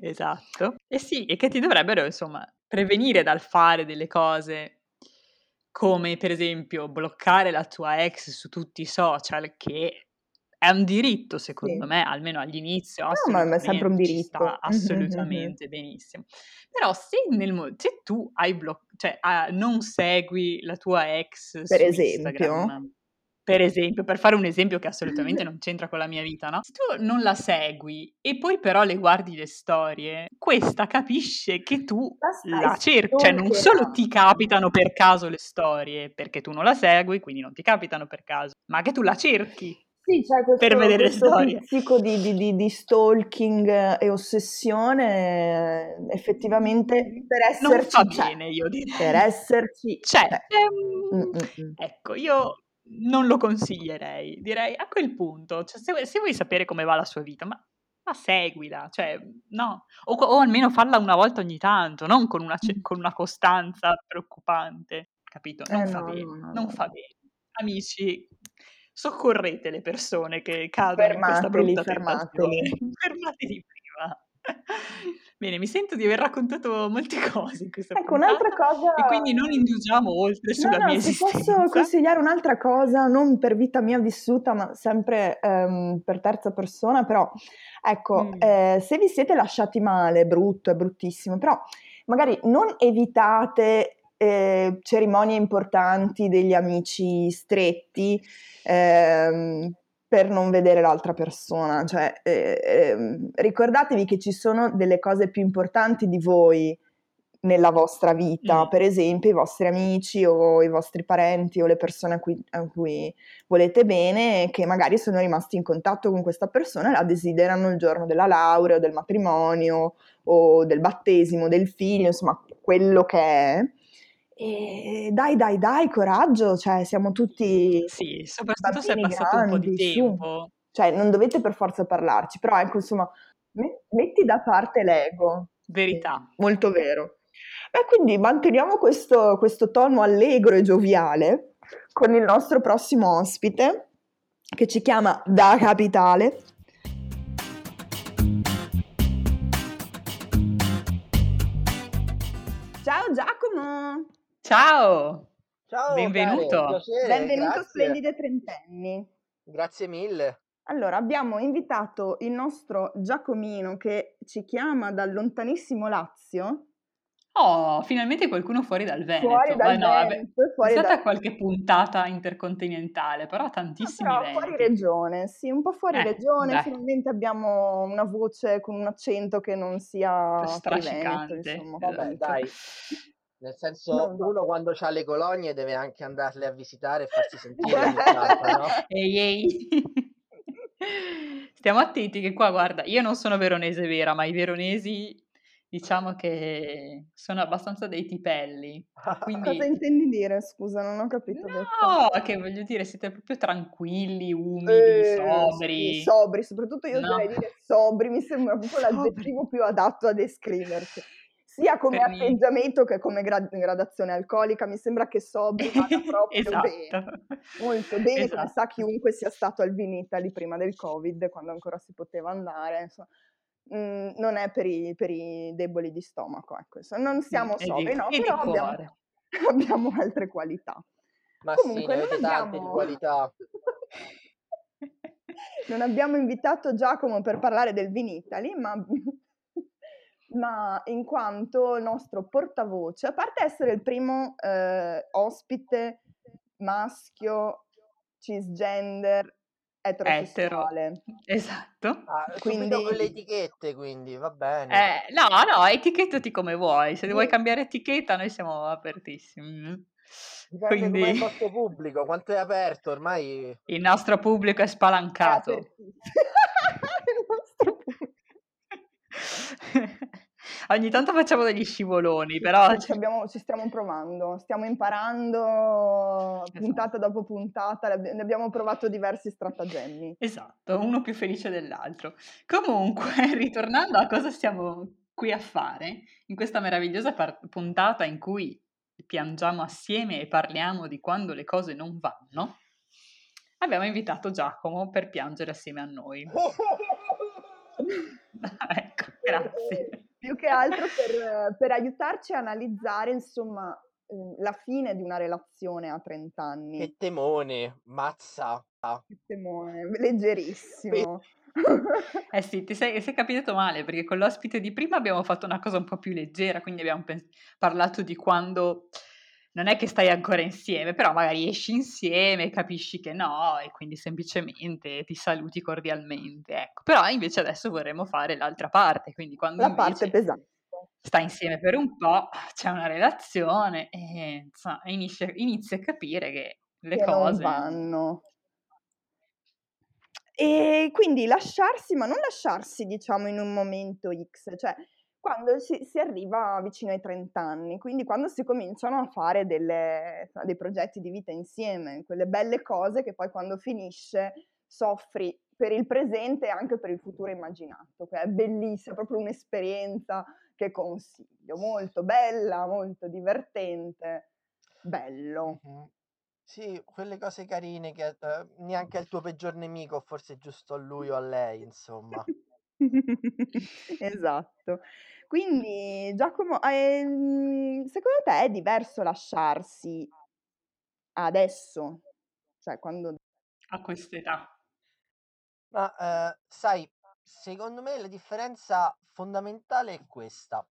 Esatto, e sì, e che ti dovrebbero insomma prevenire dal fare delle cose come per esempio bloccare la tua ex su tutti i social, che è un diritto, secondo sì. me, almeno all'inizio. No, ma è sempre un diritto. Sta assolutamente, mm-hmm. benissimo. Però se, nel mo- se tu hai blo- cioè, ah, non segui la tua ex per su esempio. Instagram, per esempio, per fare un esempio che assolutamente non c'entra con la mia vita, no? Se tu non la segui e poi però le guardi le storie, questa capisce che tu la, la cerchi. Cioè non solo ti capitano per caso le storie, perché tu non la segui, quindi non ti capitano per caso, ma che tu la cerchi. Sì, cioè questo, per vedere questo pizzico di, di, di, di stalking e ossessione effettivamente per esserci non fa bene, cioè, io direi. Per esserci cioè, cioè. Ehm, ecco io non lo consiglierei, direi a quel punto cioè, se, se vuoi sapere come va la sua vita ma, ma seguila, cioè no o, o almeno falla una volta ogni tanto, non con una, con una costanza preoccupante, capito? Non eh fa no, bene, no, no, non no. fa bene, amici. Soccorrete le persone che cadono fermateli, in questa brutta fermateli. Fermatevi prima. Bene, mi sento di aver raccontato molte cose in questa ecco, puntata, un'altra cosa... e quindi non indugiamo oltre no, sulla no, mia esistenza. Se posso consigliare un'altra cosa, non per vita mia vissuta, ma sempre ehm, per terza persona, però ecco, mm. eh, se vi siete lasciati male, brutto, è bruttissimo, però magari non evitate eh, cerimonie importanti degli amici stretti ehm, per non vedere l'altra persona. Cioè, eh, eh, ricordatevi che ci sono delle cose più importanti di voi nella vostra vita, mm. per esempio i vostri amici o i vostri parenti o le persone a cui, a cui volete bene, che magari sono rimasti in contatto con questa persona e la desiderano il giorno della laurea o del matrimonio o del battesimo, del figlio, insomma quello che è. E dai dai dai coraggio, cioè siamo tutti sì, soprattutto se è passato grandi, un po' di tempo, su. Cioè non dovete per forza parlarci, però ecco insomma metti da parte l'ego. Verità, sì, molto vero. Beh, quindi manteniamo questo, questo tono allegro e gioviale con il nostro prossimo ospite che ci chiama da Capitale. Ciao Giacomo! Ciao! Ciao! Benvenuto! Piacere, benvenuto grazie. Splendide Trentenni! Grazie mille! Allora, abbiamo invitato il nostro Giacomino che ci chiama dal lontanissimo Lazio. Oh, finalmente qualcuno fuori dal Veneto. Fuori dal no, Veneto, fuori è stata dal... qualche puntata intercontinentale, però tantissimi no, però fuori regione, sì, un po' fuori eh, regione. Dai. Finalmente abbiamo una voce con un accento che non sia... strascicante. Insomma, vabbè, dai. Nel senso, no, no. uno quando ha le colonie deve anche andarle a visitare e farsi sentire. Tanto, no? Ehi, ehi. Stiamo attenti che qua, guarda, io non sono veronese vera, ma i veronesi diciamo che sono abbastanza dei tipelli. Quindi... Cosa intendi dire? Scusa, non ho capito. No, detto. Che voglio dire, siete proprio tranquilli, umili, eh, sobri. Sì, sobri, soprattutto io no. dovrei dire sobri, mi sembra proprio sobri. L'aggettivo più adatto a descriverti. Sia come per atteggiamento me. Che come grad- gradazione alcolica, mi sembra che sobri vada proprio esatto. bene, molto bene, esatto. Come sa chiunque sia stato al Vinitaly prima del Covid, quando ancora si poteva andare, insomma. Mm, non è per i, per i deboli di stomaco, ecco. Non siamo mm, sobri, di, no, però abbiamo, abbiamo altre qualità. Ma comunque sì, non abbiamo... tante di qualità. Non abbiamo invitato Giacomo per parlare del Vinitaly, ma... ma in quanto il nostro portavoce, a parte essere il primo eh, ospite maschio cisgender eterosessuale, esatto, ah, quindi con le etichette, quindi va bene, eh, no no etichettati come vuoi, se sì. vuoi cambiare etichetta noi siamo apertissimi. Dipende quindi... come è il nostro pubblico, quanto è aperto ormai, il nostro pubblico è spalancato, è il nostro pubblico. Ogni tanto facciamo degli scivoloni, sì, però ci, abbiamo, ci stiamo provando, stiamo imparando puntata esatto. dopo puntata, ne abbiamo provato diversi stratagemmi. Esatto, uno più felice dell'altro. Comunque, ritornando a cosa stiamo qui a fare, in questa meravigliosa par- puntata in cui piangiamo assieme e parliamo di quando le cose non vanno, abbiamo invitato Giacomo per piangere assieme a noi. Ecco, grazie. Più che altro per, per aiutarci a analizzare, insomma, la fine di una relazione a trent'anni. Che temone, mazza. Che temone, leggerissimo. Eh sì, ti sei, sei capitato male, perché con l'ospite di prima abbiamo fatto una cosa un po' più leggera, quindi abbiamo pens- parlato di quando... non è che stai ancora insieme, però magari esci insieme, capisci che no, e quindi semplicemente ti saluti cordialmente, ecco. Però invece adesso vorremmo fare l'altra parte, quindi quando la parte pesante. Stai insieme per un po', c'è una relazione e insomma, inizia, inizia a capire che le che cose non vanno. E quindi lasciarsi, ma non lasciarsi, diciamo, in un momento X, cioè quando si, si arriva vicino ai trent'anni, quindi quando si cominciano a fare delle, dei progetti di vita insieme, quelle belle cose che poi quando finisce soffri per il presente e anche per il futuro immaginato, che è bellissima, proprio un'esperienza che consiglio, molto bella, molto divertente, bello. Mm-hmm. Sì, quelle cose carine che eh, neanche al tuo peggior nemico, forse giusto a lui o a lei, insomma. Esatto. Quindi Giacomo, ehm, secondo te è diverso lasciarsi adesso, cioè quando a quest'età? Ma eh, sai, secondo me la differenza fondamentale è questa.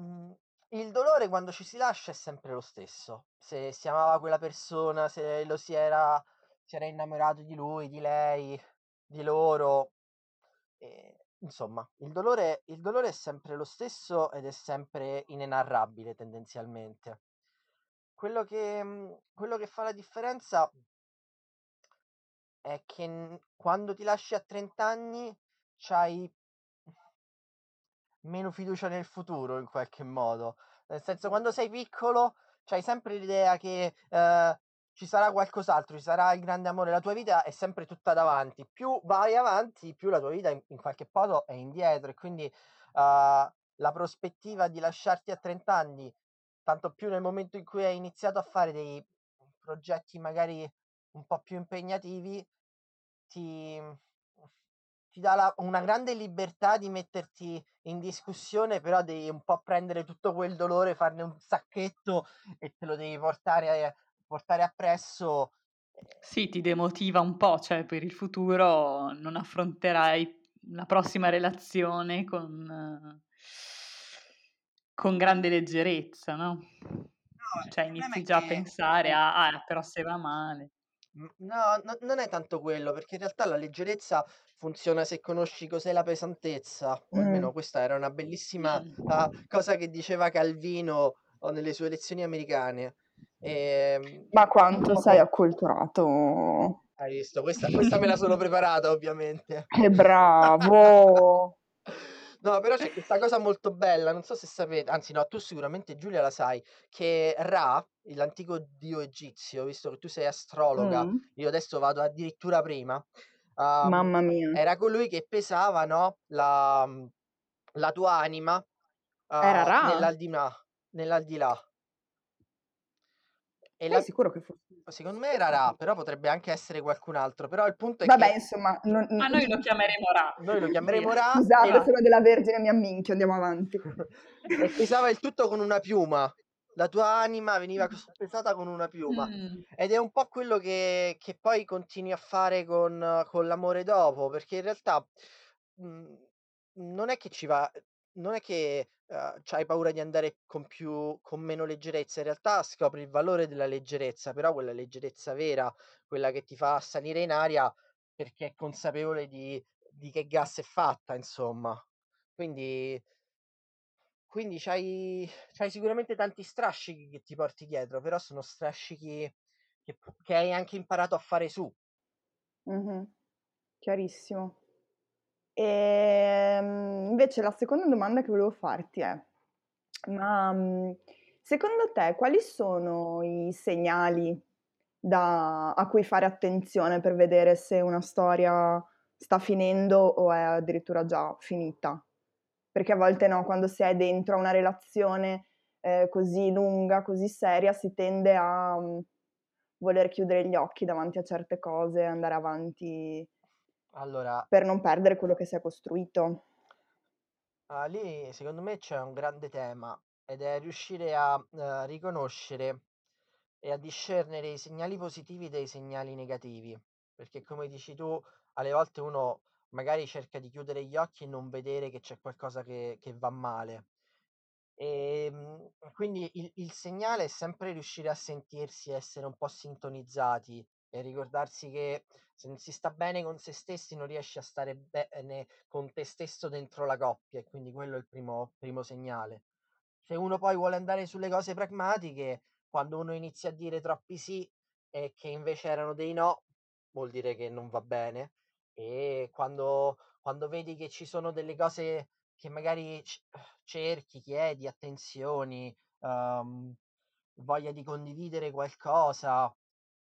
Mm, Il dolore quando ci si lascia è sempre lo stesso. Se si amava quella persona, se lo si era, si era innamorato di lui, di lei, di loro. E, insomma, il dolore, il dolore è sempre lo stesso ed è sempre inenarrabile tendenzialmente. Quello che, quello che fa la differenza è che quando ti lasci a trent'anni c'hai meno fiducia nel futuro, in qualche modo. Nel senso, quando sei piccolo c'hai sempre l'idea che eh, ci sarà qualcos'altro, ci sarà il grande amore, la tua vita è sempre tutta davanti. Più vai avanti, più la tua vita in, in qualche modo è indietro, e quindi eh, la prospettiva di lasciarti a trent'anni, tanto più nel momento in cui hai iniziato a fare dei progetti magari un po' più impegnativi, ti... ti dà la, una grande libertà di metterti in discussione, però devi un po' prendere tutto quel dolore, farne un sacchetto e te lo devi portare, portare appresso. Sì, ti demotiva un po', cioè per il futuro non affronterai la prossima relazione con, con grande leggerezza, no? no cioè inizi già che... a pensare, a, ah, però se va male. No, no, non è tanto quello, perché in realtà la leggerezza funziona se conosci cos'è la pesantezza, o almeno questa era una bellissima uh, cosa che diceva Calvino nelle sue lezioni americane. E... Ma quanto sei acculturato! Hai visto? Questa, questa me la sono preparata, ovviamente. Che bravo! No, però c'è questa cosa molto bella, non so se sapete, anzi no, tu sicuramente Giulia la sai, che Ra, l'antico dio egizio, visto che tu sei astrologa, mm. io adesso vado addirittura prima. Um, Mamma mia. Era colui che pesava, no, la, la tua anima uh, era Ra? Nell'aldilà, nell'aldilà. E la... sicuro che fu... Secondo me era Ra, però potrebbe anche essere qualcun altro. Però il punto è Vabbè, che... insomma... Non... Ma noi lo chiameremo Ra. Noi lo chiameremo Ra. Scusate, Ra. Sono della Vergine, mi amminchio, andiamo avanti. E pesava il tutto con una piuma. La tua anima veniva pesata con una piuma. Mm. Ed è un po' quello che, che poi continui a fare con, con l'amore dopo, perché in realtà mh, non è che ci va... non è che uh, c'hai paura di andare con più con meno leggerezza, in realtà scopri il valore della leggerezza, però quella leggerezza vera, quella che ti fa salire in aria perché è consapevole di, di che gas è fatta, insomma. Quindi, quindi c'hai, c'hai sicuramente tanti strascichi che ti porti dietro, però sono strascichi che, che hai anche imparato a fare su. Mm-hmm. Chiarissimo. E invece la seconda domanda che volevo farti è: ma secondo te quali sono i segnali da, a cui fare attenzione per vedere se una storia sta finendo o è addirittura già finita? Perché a volte no, quando si è dentro a una relazione eh, così lunga, così seria, si tende a um, voler chiudere gli occhi davanti a certe cose, andare avanti... Allora, per non perdere quello che si è costruito. Uh, lì secondo me c'è un grande tema, ed è riuscire a uh, riconoscere e a discernere i segnali positivi dai segnali negativi, perché come dici tu, alle volte uno magari cerca di chiudere gli occhi e non vedere che c'è qualcosa che, che va male. E quindi il, il segnale è sempre riuscire a sentirsi, essere un po' sintonizzati e ricordarsi che se non si sta bene con se stessi non riesci a stare bene con te stesso dentro la coppia, e quindi quello è il primo, primo segnale. Se uno poi vuole andare sulle cose pragmatiche, quando uno inizia a dire troppi sì e che invece erano dei no, vuol dire che non va bene. E quando, quando vedi che ci sono delle cose che magari cerchi, chiedi, attenzioni, um, voglia di condividere qualcosa...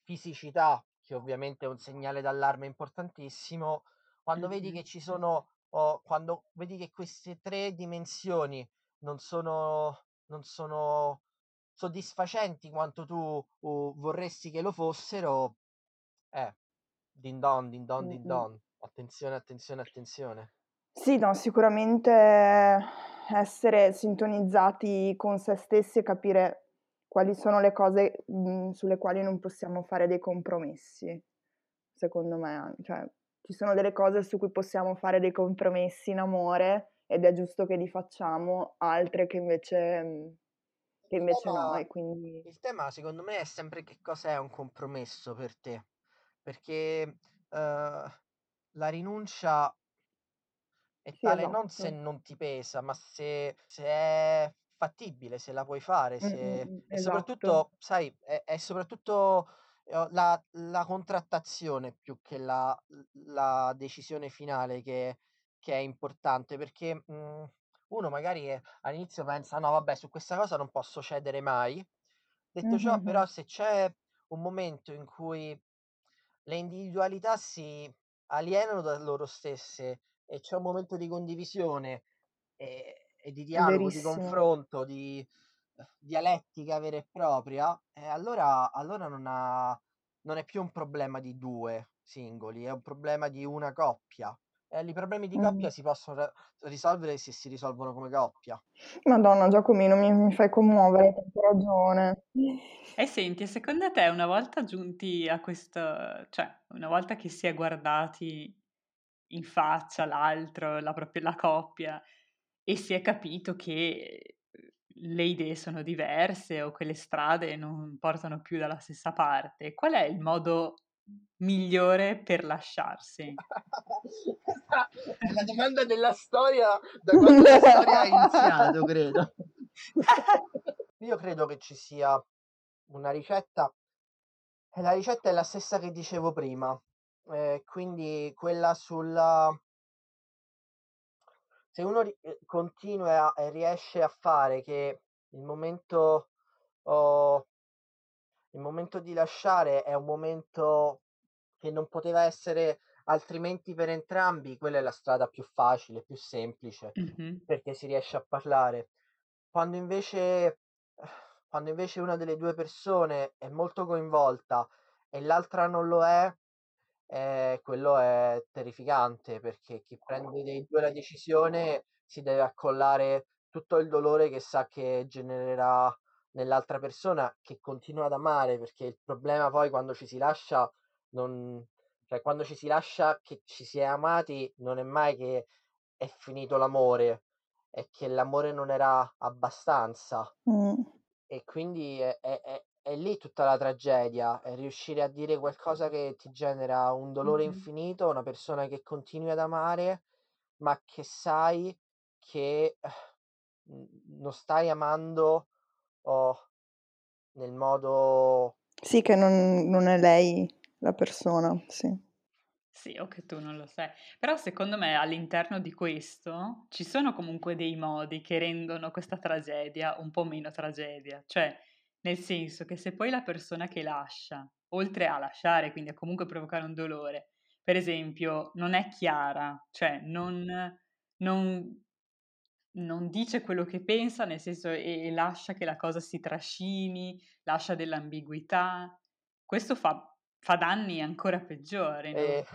fisicità, che ovviamente è un segnale d'allarme importantissimo, quando mm-hmm. vedi che ci sono, oh, quando vedi che queste tre dimensioni non sono, non sono soddisfacenti quanto tu oh, vorresti che lo fossero, eh, din don, din don, mm-hmm. din don, attenzione, attenzione, attenzione. Sì, no, sicuramente essere sintonizzati con se stessi e capire quali sono le cose mh, sulle quali non possiamo fare dei compromessi, secondo me. Cioè, ci sono delle cose su cui possiamo fare dei compromessi in amore ed è giusto che li facciamo, altre che invece mh, che invece tema, no. E quindi... Il tema secondo me è sempre che cosa è un compromesso per te, perché uh, la rinuncia è tale sì, non se non ti pesa, ma se, se è fattibile, se la puoi fare, se... mm-hmm, e esatto. soprattutto, sai, è, è soprattutto la, la contrattazione più che la, la decisione finale che, che è importante, perché mh, uno magari è, all'inizio pensa no vabbè su questa cosa non posso cedere mai, detto mm-hmm. ciò però se c'è un momento in cui le individualità si alienano da loro stesse e c'è un momento di condivisione e, e di dialogo, verissimo. Di confronto, di dialettica vera e propria, eh, allora, allora non, ha, non è più un problema di due singoli, è un problema di una coppia. Eh, I problemi di coppia mm. si possono r- risolvere se si risolvono come coppia. Madonna Giacomino, mi, mi fai commuovere, hai ragione. E senti, secondo te una volta giunti a questo, cioè una volta che si è guardati in faccia l'altro, la propria la coppia, e si è capito che le idee sono diverse o che le strade non portano più dalla stessa parte, qual è il modo migliore per lasciarsi? La domanda della storia, da quando la storia è iniziata, credo. Io credo che ci sia una ricetta, e la ricetta è la stessa che dicevo prima, eh, quindi quella sulla... Se uno ri- continua e riesce a fare che il momento, oh, il momento di lasciare è un momento che non poteva essere altrimenti per entrambi, quella è la strada più facile, più semplice, mm-hmm. perché si riesce a parlare. Quando invece, quando invece una delle due persone è molto coinvolta e l'altra non lo è, Eh, quello è terrificante, perché chi prende dei due la decisione si deve accollare tutto il dolore che sa che genererà nell'altra persona, che continua ad amare, perché il problema poi quando ci si lascia non... cioè quando ci si lascia che ci si è amati non è mai che è finito l'amore, è che l'amore non era abbastanza mm. e quindi è, è, è... è lì tutta la tragedia, è riuscire a dire qualcosa che ti genera un dolore mm-hmm. infinito, una persona che continui ad amare, ma che sai che non stai amando oh, nel modo... Sì, che non, non è lei la persona, sì. Sì, o che tu non lo sai. Però secondo me all'interno di questo ci sono comunque dei modi che rendono questa tragedia un po' meno tragedia, cioè... Nel senso che se poi la persona che lascia, oltre a lasciare, quindi a comunque provocare un dolore, per esempio, non è chiara, cioè non, non, non dice quello che pensa, nel senso e, e lascia che la cosa si trascini, lascia dell'ambiguità, questo fa, fa danni ancora peggiori. No? Eh,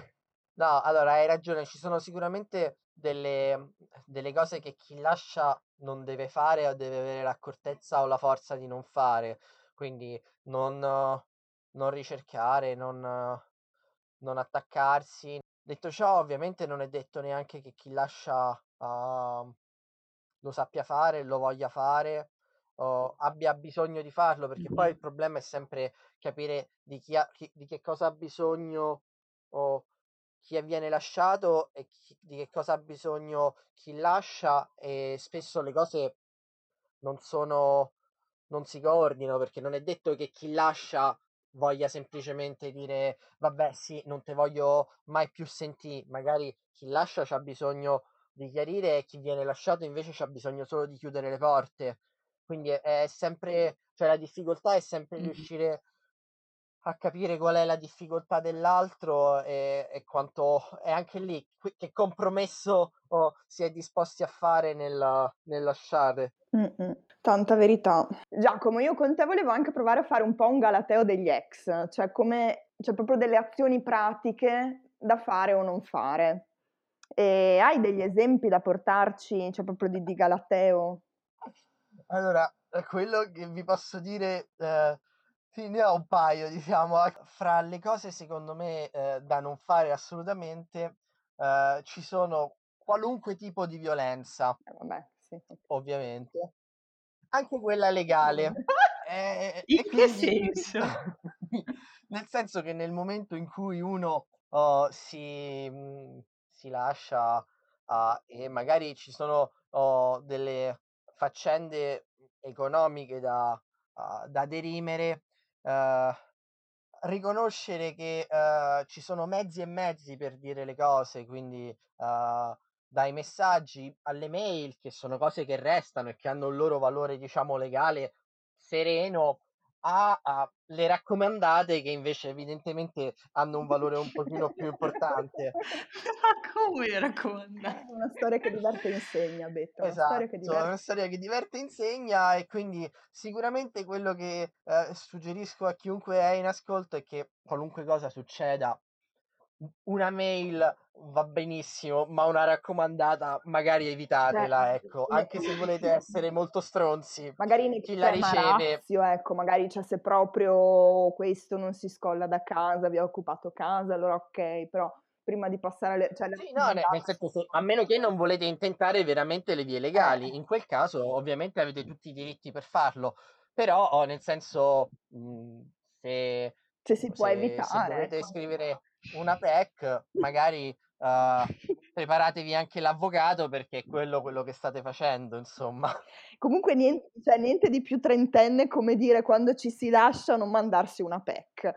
no, allora hai ragione, ci sono sicuramente delle, delle cose che chi lascia non deve fare o deve avere l'accortezza o la forza di non fare, quindi non, non ricercare, non, non attaccarsi. Detto ciò, ovviamente non è detto neanche che chi lascia uh, lo sappia fare, lo voglia fare o abbia bisogno di farlo, perché poi il problema è sempre capire di chi ha, chi, di che cosa ha bisogno o chi viene lasciato e chi, di che cosa ha bisogno chi lascia, e spesso le cose non sono, non si coordinano, perché non è detto che chi lascia voglia semplicemente dire vabbè sì, non te voglio mai più sentire, magari chi lascia c'ha bisogno di chiarire e chi viene lasciato invece c'ha bisogno solo di chiudere le porte, quindi è, è sempre, cioè la difficoltà è sempre riuscire a capire qual è la difficoltà dell'altro e, e quanto è anche lì che compromesso oh, si è disposti a fare nel, nel lasciare. Mm-mm, tanta verità. Giacomo, io con te volevo anche provare a fare un po' un galateo degli ex, cioè come, cioè proprio delle azioni pratiche da fare o non fare. E hai degli esempi da portarci, cioè proprio di, di galateo? Allora, quello che vi posso dire... Eh... Sì, ne ho un paio, diciamo. Fra le cose, secondo me, eh, da non fare assolutamente, eh, ci sono qualunque tipo di violenza. Eh, vabbè, sì. Ovviamente. anche quella legale. Eh, In che quindi, senso? Nel senso che nel momento in cui uno uh, si, mh, si lascia uh, e magari ci sono uh, delle faccende economiche da, uh, da derimere, uh, riconoscere che uh, ci sono mezzi e mezzi per dire le cose, quindi uh, dai messaggi alle mail, che sono cose che restano e che hanno il loro valore, diciamo, legale, sereno, a, a le raccomandate, che invece evidentemente hanno un valore un pochino più importante. Ma come le raccomandate? Una storia che diverte e insegna, Betta. Esatto, una storia che diverte... una storia che diverte e insegna, e quindi sicuramente quello che eh, suggerisco a chiunque è in ascolto è che qualunque cosa succeda, una mail va benissimo, ma una raccomandata magari evitatela, Beh, ecco, anche se volete essere molto stronzi, magari in chi la riceve razio, ecco, magari cioè, se proprio questo non si scolla da casa, vi ha occupato casa, allora ok, però prima di passare alle, cioè, sì, no, nel senso, se, a meno che non volete intentare veramente le vie legali, in quel caso ovviamente avete tutti i diritti per farlo, però oh, nel senso mh, se cioè, si può se, evitare, se volete ecco. scrivere una P E C, magari uh, preparatevi anche l'avvocato, perché è quello quello che state facendo, insomma. Comunque niente, cioè, niente di più trentenne, come dire, quando ci si lascia, non mandarsi una P E C.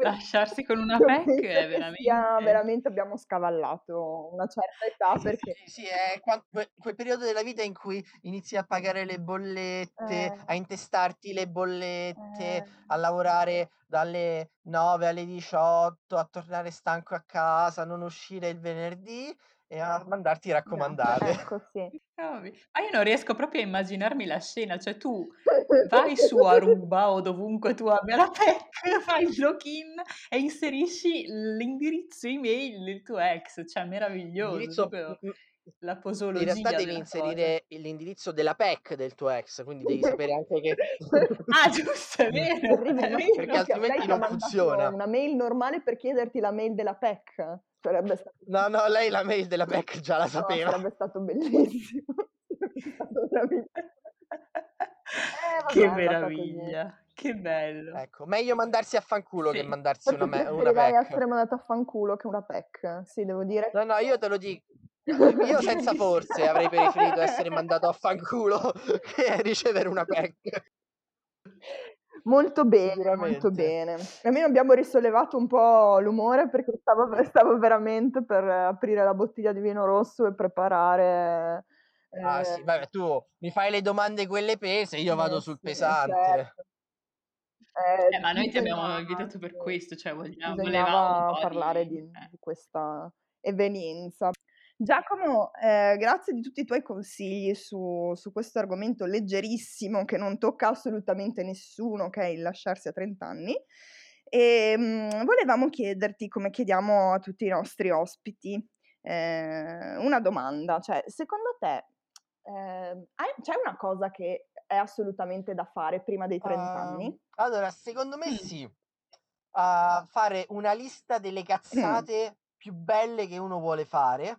Lasciarsi con una P E C è veramente... Sia, veramente abbiamo scavallato una certa età, perché... Sì, sì, è quando, quel periodo della vita in cui inizi a pagare le bollette, eh. a intestarti le bollette, eh. a lavorare dalle nove alle diciotto, a tornare stanco a casa, a non uscire il venerdì e a mandarti raccomandate. Ecco, sì. Ma io non riesco proprio a immaginarmi la scena, cioè tu vai su Aruba o dovunque tu abbia la P E C, fai il login e inserisci l'indirizzo email del tuo ex, cioè meraviglioso, la posologia. In realtà devi inserire cosa. L'indirizzo della P E C del tuo ex, quindi devi sapere anche che... Ah, giusto, è vero, è vero. Perché altrimenti non funziona. Una mail normale per chiederti la mail della P E C. Sarebbe stato... No, no, lei la mail della P E C già la sapeva. No, sarebbe stato bellissimo. Sarebbe stato veramente... eh, vabbè, che meraviglia, che bello. Ecco, meglio mandarsi a fanculo sì. che mandarsi Perché una, una P E C. Dai, essere mandata a fanculo che una P E C, sì, devo dire. No, no, io te lo dico. Io senza forse avrei preferito essere mandato a fanculo che ricevere una P E C. Molto bene, molto bene. Almeno abbiamo risollevato un po' l'umore, perché stavo, stavo veramente per aprire la bottiglia di vino rosso e preparare... Eh... Ah sì, vabbè, tu mi fai le domande quelle pese, io vado eh, sul sì, pesante. Certo. Eh, eh, ma noi ti abbiamo invitato per questo, cioè vogliamo volevamo un po' parlare di, eh. di questa evenienza. Giacomo, eh, grazie di tutti i tuoi consigli su, su questo argomento leggerissimo che non tocca assolutamente nessuno, che è il lasciarsi a trenta anni, e mh, volevamo chiederti, come chiediamo a tutti i nostri ospiti, eh, una domanda, cioè secondo te eh, c'è una cosa che è assolutamente da fare prima dei trenta anni? Uh, allora, secondo me sì, uh, fare una lista delle cazzate più belle che uno vuole fare,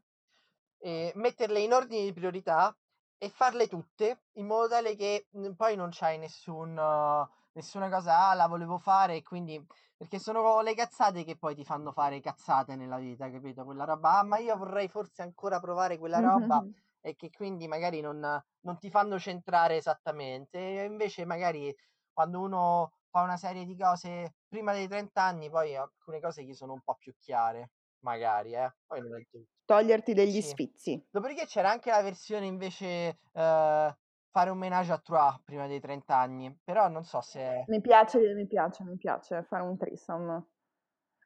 Eh, metterle in ordine di priorità e farle tutte, in modo tale che mh, poi non c'hai nessun, uh, nessuna cosa, ah, la volevo fare, quindi, perché sono le cazzate che poi ti fanno fare cazzate nella vita, capito? Quella roba, ah, ma io vorrei forse ancora provare quella roba, mm-hmm. e che quindi magari non, non ti fanno centrare esattamente, e invece magari quando uno fa una serie di cose prima dei trenta anni, poi alcune cose gli sono un po' più chiare, magari, eh, poi non è tutto. Toglierti degli sì. sfizi. Dopodiché c'era anche la versione invece uh, fare un ménage à trois prima dei trenta anni, però non so se... Mi piace, mi piace, mi piace fare un threesome.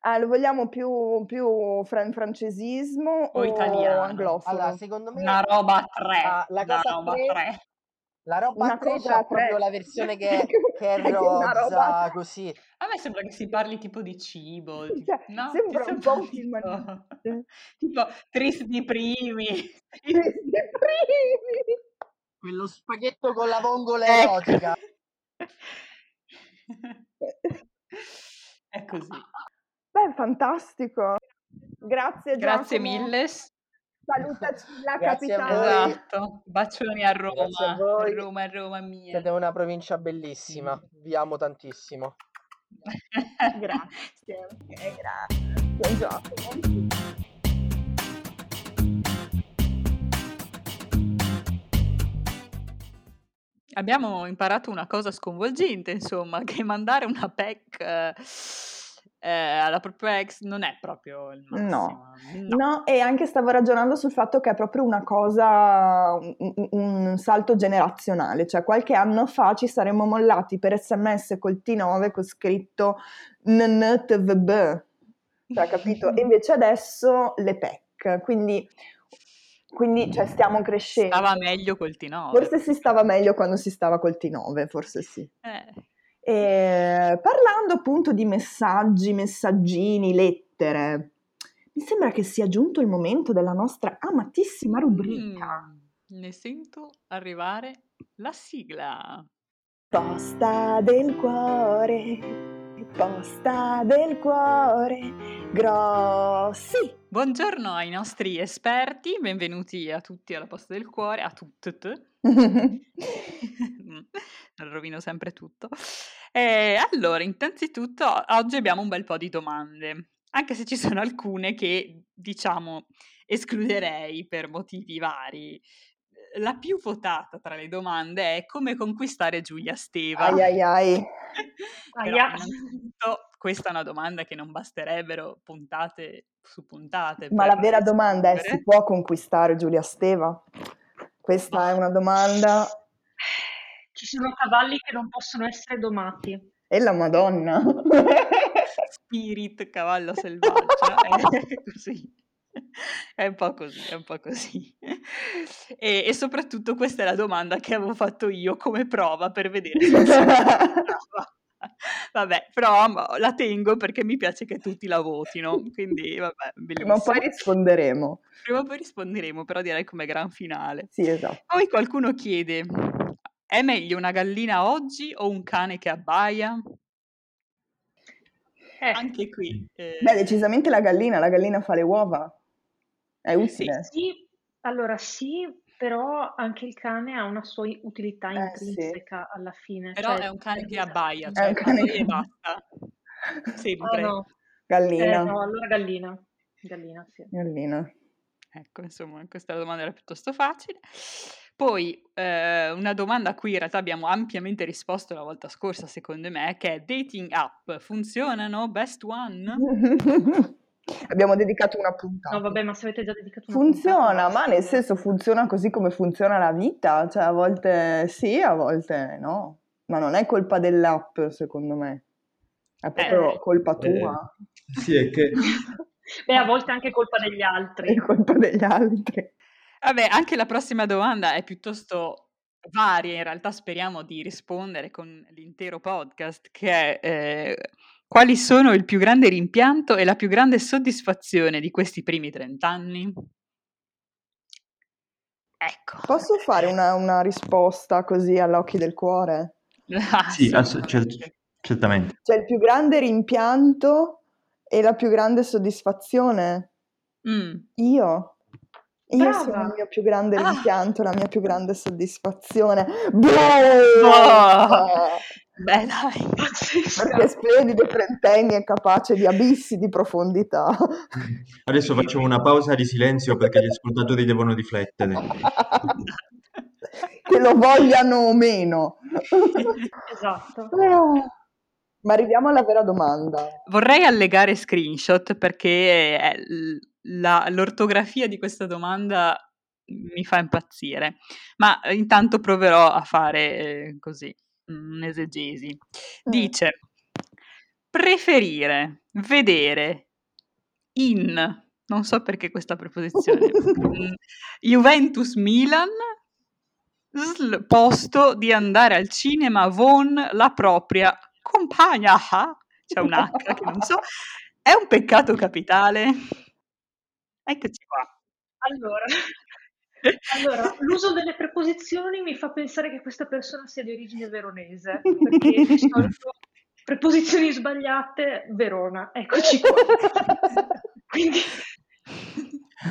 Ah, lo vogliamo più, più fran- francesismo o, o italiano? Anglofono? Allora, secondo me... Una roba tre. Ah, la una cosa roba tre. La roba tre è proprio la versione che è, che è rozza, roba... così. A me sembra che si parli tipo di cibo. Cioè, no, sembra un po' film. Tipo, tipo tristi primi. Tristi primi! Quello spaghetto con la vongola ecco. erotica. È così. Beh, fantastico. Grazie, Giacomo. Grazie mille. Salutaci la capitale. Esatto. Bacioni a Roma. A Roma, Roma mia. Siete una provincia bellissima. Mm. Vi amo tantissimo. Grazie. Okay, grazie. Buongiorno. Abbiamo imparato una cosa sconvolgente, insomma, che mandare una P E C eh, eh, alla propria ex non è proprio il massimo. No. no, no, e anche stavo ragionando sul fatto che è proprio una cosa, un, un salto generazionale, cioè qualche anno fa ci saremmo mollati per sms col T nove con scritto N N T V B, cioè, capito? E invece adesso le P E C, quindi... Quindi cioè, stiamo crescendo. Stava meglio col T nove. Forse si stava meglio quando si stava col T nove, forse sì. Eh. E, parlando appunto di messaggi, messaggini, lettere, mi sembra che sia giunto il momento della nostra amatissima rubrica. Mm, ne sento arrivare la sigla. Posta del cuore. Posta del cuore grossi. Buongiorno ai nostri esperti, benvenuti a tutti alla Posta del Cuore, a tutte. Rovino sempre tutto. E allora, innanzitutto oggi abbiamo un bel po' di domande, anche se ci sono alcune che diciamo escluderei per motivi vari. La più votata tra le domande è come conquistare Giulia Steva. Ai ai ai. Però, innanzitutto, questa è una domanda che non basterebbero puntate su puntate. Ma la vera domanda è: si può conquistare Giulia Steva? Questa Ma... è una domanda. Ci sono cavalli che non possono essere domati. E la Madonna. Spirit, cavallo selvaggio. È così. È un po' così, è un po' così. E, e soprattutto questa è la domanda che avevo fatto io come prova per vedere se vabbè, però la tengo perché mi piace che tutti la votino, quindi vabbè, prima o poi risponderemo. Prima o poi risponderemo, però direi come gran finale. Sì, esatto. Poi qualcuno chiede: è meglio una gallina oggi o un cane che abbaia? Eh. Anche qui. Eh. Beh, decisamente la gallina, la gallina fa le uova. È utile. Sì, sì, allora sì, però anche il cane ha una sua utilità eh, intrinseca sì. alla fine. Però cioè, è un cane che abbaia, cioè è un cane che basta. Sempre. Oh, no. Gallina. Eh, no, allora gallina. Gallina, sì. Gallina. Ecco, insomma, questa domanda era piuttosto facile. Poi eh, una domanda a cui in realtà abbiamo ampiamente risposto la volta scorsa, secondo me, che è: dating app funzionano? Best one? Abbiamo dedicato una puntata. No, vabbè, ma se avete già dedicato una funziona, puntata, ma nel senso funziona così come funziona la vita, cioè a volte sì, a volte no, ma non è colpa dell'app, secondo me, è proprio eh, colpa tua. Eh, sì, è che... Beh, a volte è anche colpa degli altri. È colpa degli altri. Vabbè, anche la prossima domanda è piuttosto... varie, in realtà speriamo di rispondere con l'intero podcast, che è eh, quali sono il più grande rimpianto e la più grande soddisfazione di questi primi trent'anni? Ecco. Posso fare una, una risposta così all'occhio del cuore? Ah, sì, ass- cert- certamente. Cioè il più grande rimpianto e la più grande soddisfazione? Mm. Io? Io Brava. sono il mio più grande rimpianto, ah. la mia più grande soddisfazione. Boh! Oh. Beh, dai. Perché Splendide Trentenni è capace di abissi di profondità. Adesso facciamo una pausa di silenzio perché gli ascoltatori devono riflettere. Che lo vogliano o meno. Esatto. Però... Ma arriviamo alla vera domanda. Vorrei allegare screenshot perché è la, l'ortografia di questa domanda mi fa impazzire, ma intanto proverò a fare eh, così, un'esegesi. Dice: preferire vedere in, non so perché questa preposizione, Juventus Milan, posto di andare al cinema con la propria compagna, c'è un H che non so, è un peccato capitale. Eccoci qua. Allora, allora l'uso delle preposizioni mi fa pensare che questa persona sia di origine veronese, perché di solito preposizioni sbagliate, Verona, eccoci qua. Quindi...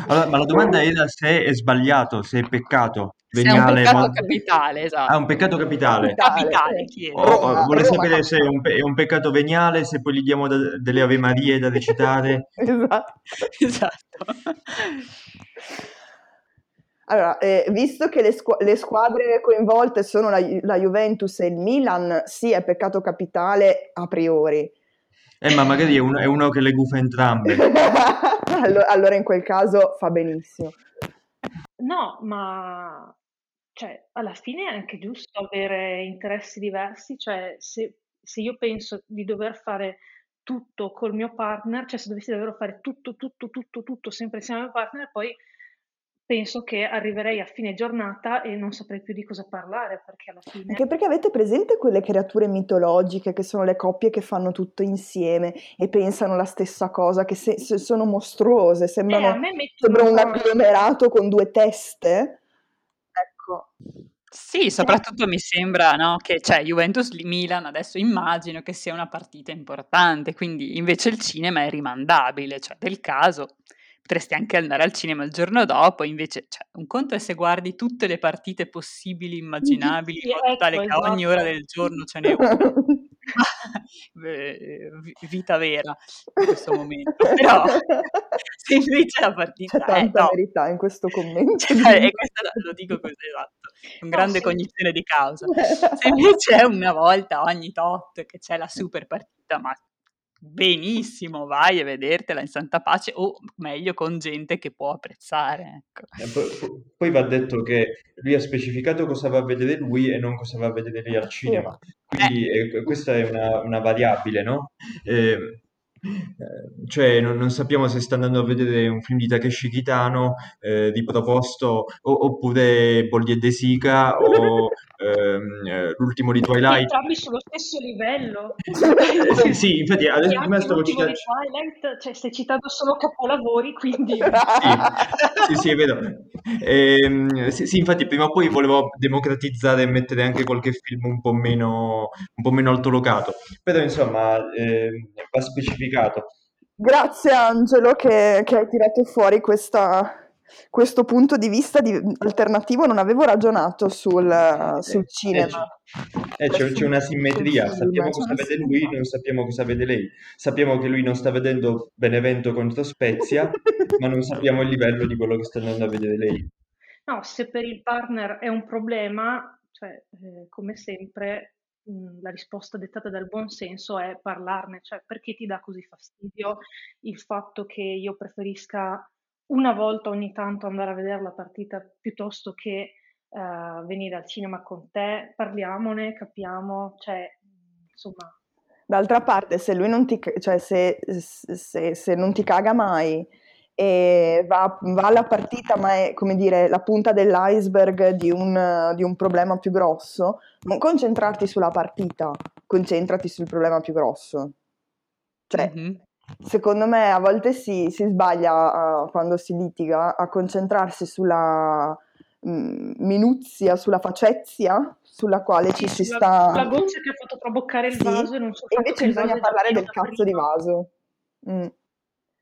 Allora, ma la domanda era se è sbagliato, se è peccato. Veniale, se è un peccato ma... capitale, esatto. Ah, un peccato capitale. Capitale, chi è? Oh, Roma, vuole Roma, sapere Roma. Se è un, pe- è un peccato veniale, se poi gli diamo da, delle Ave Marie da recitare. Esatto. Esatto. Allora, eh, visto che le, squ- le squadre coinvolte sono la, la Juventus e il Milan, sì, è peccato capitale a priori. Eh, ma magari è uno, è uno che le gufa entrambe. allora, allora in quel caso fa benissimo. No, ma cioè, alla fine è anche giusto avere interessi diversi, cioè se, se io penso di dover fare tutto col mio partner, cioè se dovessi davvero fare tutto, tutto, tutto, tutto sempre insieme al mio partner, poi penso che arriverei a fine giornata e non saprei più di cosa parlare, perché alla fine... Anche perché avete presente quelle creature mitologiche che sono le coppie che fanno tutto insieme e pensano la stessa cosa, che se, se sono mostruose, sembrano eh, sembra un agglomerato con due teste? Ecco. Sì, soprattutto mi sembra, no, che cioè, Juventus-Milan adesso immagino che sia una partita importante, quindi invece il cinema è rimandabile, cioè del caso... potresti anche andare al cinema il giorno dopo, invece cioè, un conto è se guardi tutte le partite possibili, immaginabili, in modo tale che a ogni ora del giorno ce n'è una. Vita vera in questo momento. Però se invece la partita... C'è tanta eh, no. verità in questo commento. Cioè, e questo lo dico così, esatto, con grande no, sì. cognizione di causa. Se invece è una volta ogni tot che c'è la super partita, ma benissimo, vai a vedertela in santa pace o meglio con gente che può apprezzare, ecco. Poi va detto che lui ha specificato cosa va a vedere lui e non cosa va a vedere lì al cinema, quindi eh. Eh, questa è una, una variabile, no? Eh, cioè non, non sappiamo se sta andando a vedere un film di Takeshi Kitano eh, di Proposto o, oppure Boldi e De Sica o ehm, l'ultimo di Twilight. Entrambi sullo stesso livello. Sì, sì, infatti adesso prima stavo citando Twilight, cioè stai citando solo capolavori, quindi sì, sì, sì, è vero. Ehm, sì, sì, infatti prima o poi volevo democratizzare e mettere anche qualche film un po' meno un po' meno altolocato, però insomma eh, va specificato. Grazie Angelo che, che hai tirato fuori questa, questo punto di vista di, alternativo, non avevo ragionato sul, sul cinema. Eh, c'è, c'è una simmetria, sappiamo cosa vede lui, non sappiamo cosa vede lei, sappiamo che lui non sta vedendo Benevento contro Spezia, ma non sappiamo il livello di quello che sta andando a vedere lei. No, se per il partner è un problema, cioè eh, come sempre... la risposta dettata dal buon senso è parlarne, cioè perché ti dà così fastidio il fatto che io preferisca una volta ogni tanto andare a vedere la partita piuttosto che uh, venire al cinema con te, parliamone, capiamo, cioè insomma. D'altra parte se lui non ti, cioè se, se, se non ti caga mai e va, va alla partita ma è come dire la punta dell'iceberg di un, di un problema più grosso, non concentrarti sulla partita, concentrati sul problema più grosso, cioè mm-hmm. secondo me a volte si, si sbaglia uh, quando si litiga a concentrarsi sulla mh, minuzia, sulla facezia sulla quale ci si sta, la goccia che ha fatto traboccare il sì, vaso e non so, invece bisogna parlare del cazzo di vaso mm.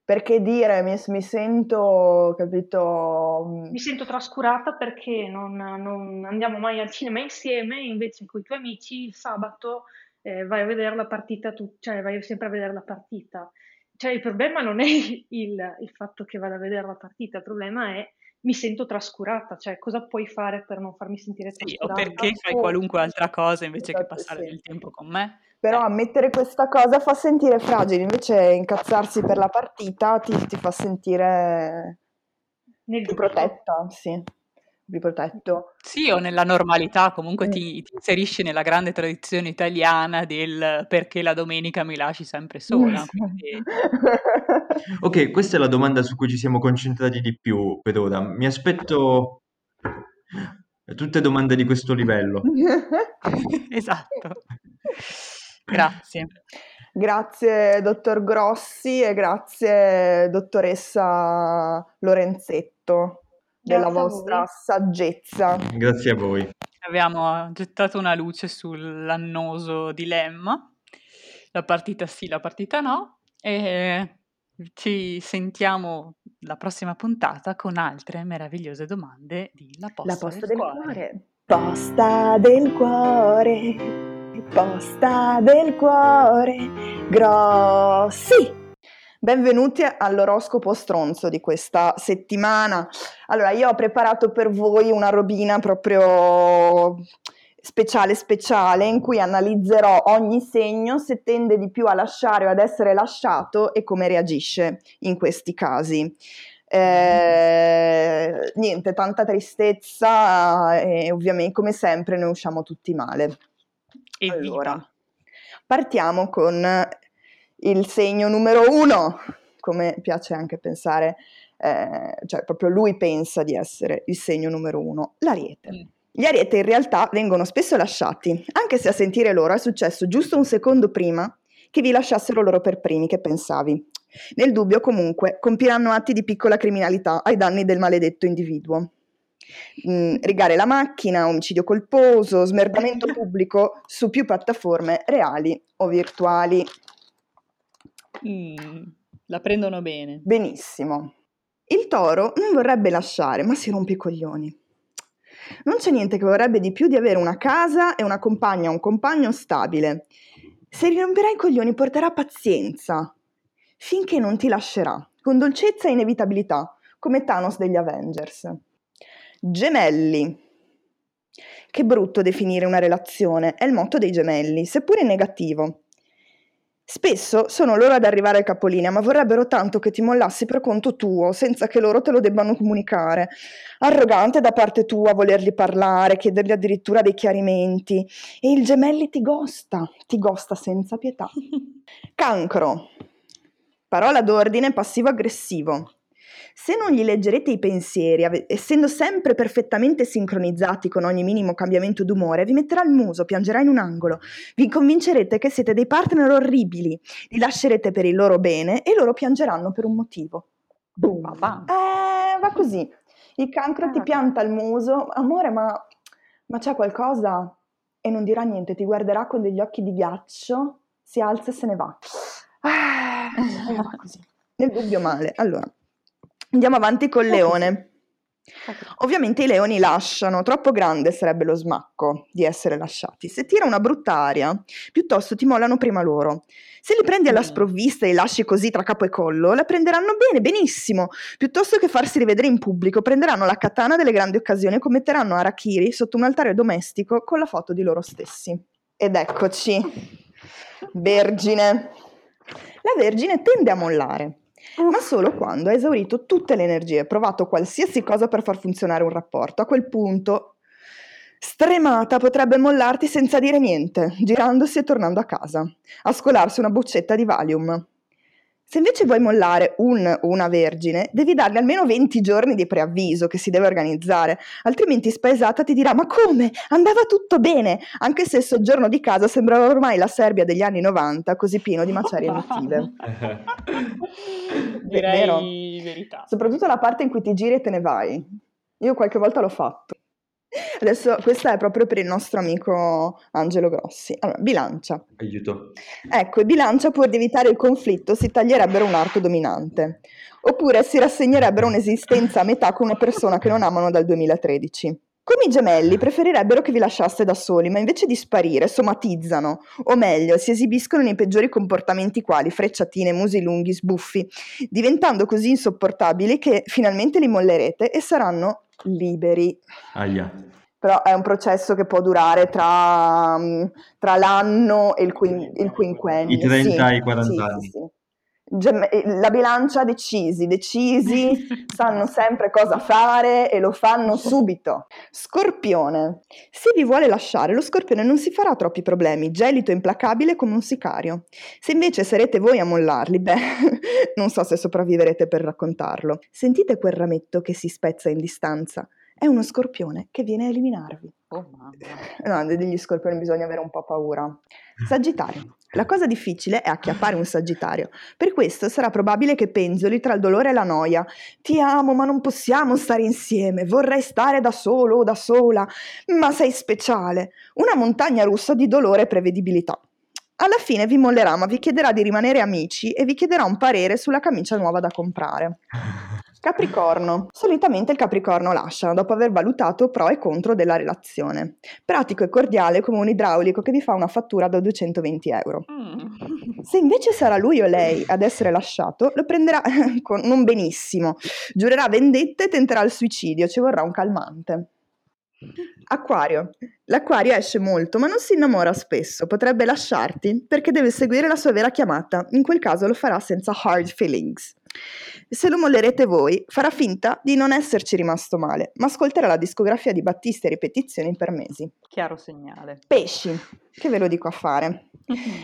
Perché dire mi, mi sento, capito? Mi sento trascurata perché non, non andiamo mai al cinema insieme, invece con i tuoi amici il sabato eh, vai a vedere la partita, tu, cioè vai sempre a vedere la partita. Cioè il problema non è il, il fatto che vado a vedere la partita, il problema è mi sento trascurata, cioè cosa puoi fare per non farmi sentire trascurata? Sì, o perché fai qualunque altra cosa invece esatto, che passare sì. del tempo con me? Però ammettere questa cosa fa sentire fragile, invece incazzarsi per la partita ti, ti fa sentire Nel più protetta, sì, più protetto. Sì, o nella normalità, comunque ti, ti inserisci nella grande tradizione italiana del perché la domenica mi lasci sempre sola. Quindi... Ok, questa è la domanda su cui ci siamo concentrati di più per ora. Mi aspetto... tutte domande di questo livello. Esatto. Grazie. Grazie dottor Grossi e grazie dottoressa Lorenzetto della grazie vostra saggezza. Grazie a voi. Abbiamo gettato una luce sull'annoso dilemma. La partita sì, la partita no. E Ci sentiamo la prossima puntata con altre meravigliose domande di La Posta, la posta del, del cuore. cuore. Posta del cuore, posta del cuore, grossi! Benvenuti all'oroscopo stronzo di questa settimana. Allora, io ho preparato per voi una robina proprio speciale speciale in cui analizzerò ogni segno, se tende di più a lasciare o ad essere lasciato e come reagisce in questi casi. Eh, niente, tanta tristezza e ovviamente come sempre ne usciamo tutti male. Evviva. Allora, partiamo con il segno numero uno, come piace anche pensare, eh, cioè proprio lui pensa di essere il segno numero uno, l'Ariete. Mm. Gli Ariete in realtà vengono spesso lasciati, anche se a sentire loro è successo giusto un secondo prima che vi lasciassero loro per primi che pensavi. Nel dubbio comunque compiranno atti di piccola criminalità ai danni del maledetto individuo. Mm, rigare la macchina, omicidio colposo, smerdamento pubblico su più piattaforme reali o virtuali. Mm, la prendono bene. Benissimo. Il Toro non vorrebbe lasciare, ma si rompe i coglioni. Non c'è niente che vorrebbe di più di avere una casa e una compagna, un compagno stabile. Se riromperai i coglioni porterà pazienza, finché non ti lascerà, con dolcezza e inevitabilità, come Thanos degli Avengers. Gemelli. Che brutto definire una relazione, è il motto dei Gemelli, seppure negativo. Spesso sono loro ad arrivare al capolinea, ma vorrebbero tanto che ti mollassi per conto tuo, senza che loro te lo debbano comunicare. Arrogante da parte tua volergli parlare, chiedergli addirittura dei chiarimenti. E il Gemelli ti gosta, ti gosta senza pietà. Cancro. Parola d'ordine passivo-aggressivo. Se non gli leggerete i pensieri, essendo sempre perfettamente sincronizzati con ogni minimo cambiamento d'umore, vi metterà il muso, piangerà in un angolo, vi convincerete che siete dei partner orribili, li lascerete per il loro bene e loro piangeranno per un motivo. Boom. Va, eh, va così. Il Cancro ti pianta il muso, amore, ma, ma c'è qualcosa? E non dirà niente, ti guarderà con degli occhi di ghiaccio, si alza e se ne va. Ah, va così. Nel dubbio male. Allora, andiamo avanti col Leone. Ovviamente i leoni lasciano, troppo grande sarebbe lo smacco di essere lasciati. Se tira una brutta aria, piuttosto ti mollano prima loro. Se li prendi alla sprovvista e li lasci così tra capo e collo, la prenderanno bene, benissimo. Piuttosto che farsi rivedere in pubblico, prenderanno la katana delle grandi occasioni e commetteranno harakiri sotto un altare domestico con la foto di loro stessi. Ed eccoci. Vergine. La Vergine tende a mollare, ma solo quando ha esaurito tutte le energie, provato qualsiasi cosa per far funzionare un rapporto. A quel punto, stremata, potrebbe mollarti senza dire niente, girandosi e tornando a casa, a scolarsi una boccetta di Valium. Se invece vuoi mollare un o una Vergine, devi dargli almeno venti giorni di preavviso che si deve organizzare, altrimenti spaesata ti dirà: ma come? Andava tutto bene, anche se il soggiorno di casa sembrava ormai la Serbia degli anni novanta, così pieno di macerie emotive. Direi vero? Verità. Soprattutto la parte in cui ti giri e te ne vai. Io qualche volta l'ho fatto. Adesso questa è proprio per il nostro amico Angelo Grossi. Allora, Bilancia. Aiuto. Ecco, Bilancia, pur di evitare il conflitto, si taglierebbero un arto dominante, oppure si rassegnerebbero un'esistenza a metà con una persona che non amano dal duemilatredici. Come i Gemelli, preferirebbero che vi lasciaste da soli, ma invece di sparire, somatizzano, o meglio, si esibiscono nei peggiori comportamenti quali frecciatine, musi lunghi, sbuffi, diventando così insopportabili che finalmente li mollerete e saranno liberi. Aia. Però è un processo che può durare tra, tra l'anno e il, quin, il quinquennio, i trenta e sì, i quaranta sì, anni. Sì, sì. Gem- la Bilancia decisi, decisi, sanno sempre cosa fare e lo fanno subito. Scorpione. Se vi vuole lasciare, lo Scorpione non si farà troppi problemi, gelito e implacabile come un sicario. Se invece sarete voi a mollarli, beh, non so se sopravviverete per raccontarlo. Sentite quel rametto che si spezza in distanza? È uno scorpione che viene a eliminarvi. Oh mamma. No, degli scorpioni bisogna avere un po' paura. Sagittario. La cosa difficile è acchiappare un Sagittario. Per questo sarà probabile che penzoli tra il dolore e la noia. Ti amo, ma non possiamo stare insieme. Vorrei stare da solo o da sola. Ma sei speciale. Una montagna russa di dolore e prevedibilità. Alla fine vi mollerà, ma vi chiederà di rimanere amici e vi chiederà un parere sulla camicia nuova da comprare. Capricorno. Solitamente il Capricorno lascia, dopo aver valutato pro e contro della relazione. Pratico e cordiale come un idraulico che vi fa una fattura da duecentoventi euro. Se invece sarà lui o lei ad essere lasciato, lo prenderà con non benissimo. Giurerà vendetta e tenterà il suicidio, ci vorrà un calmante. Acquario. L'acquario esce molto, ma non si innamora spesso. Potrebbe lasciarti perché deve seguire la sua vera chiamata. In quel caso lo farà senza hard feelings. Se lo mollerete voi, farà finta di non esserci rimasto male, ma ascolterà la discografia di Battisti a ripetizioni per mesi. Chiaro segnale. Pesci. Che ve lo dico a fare.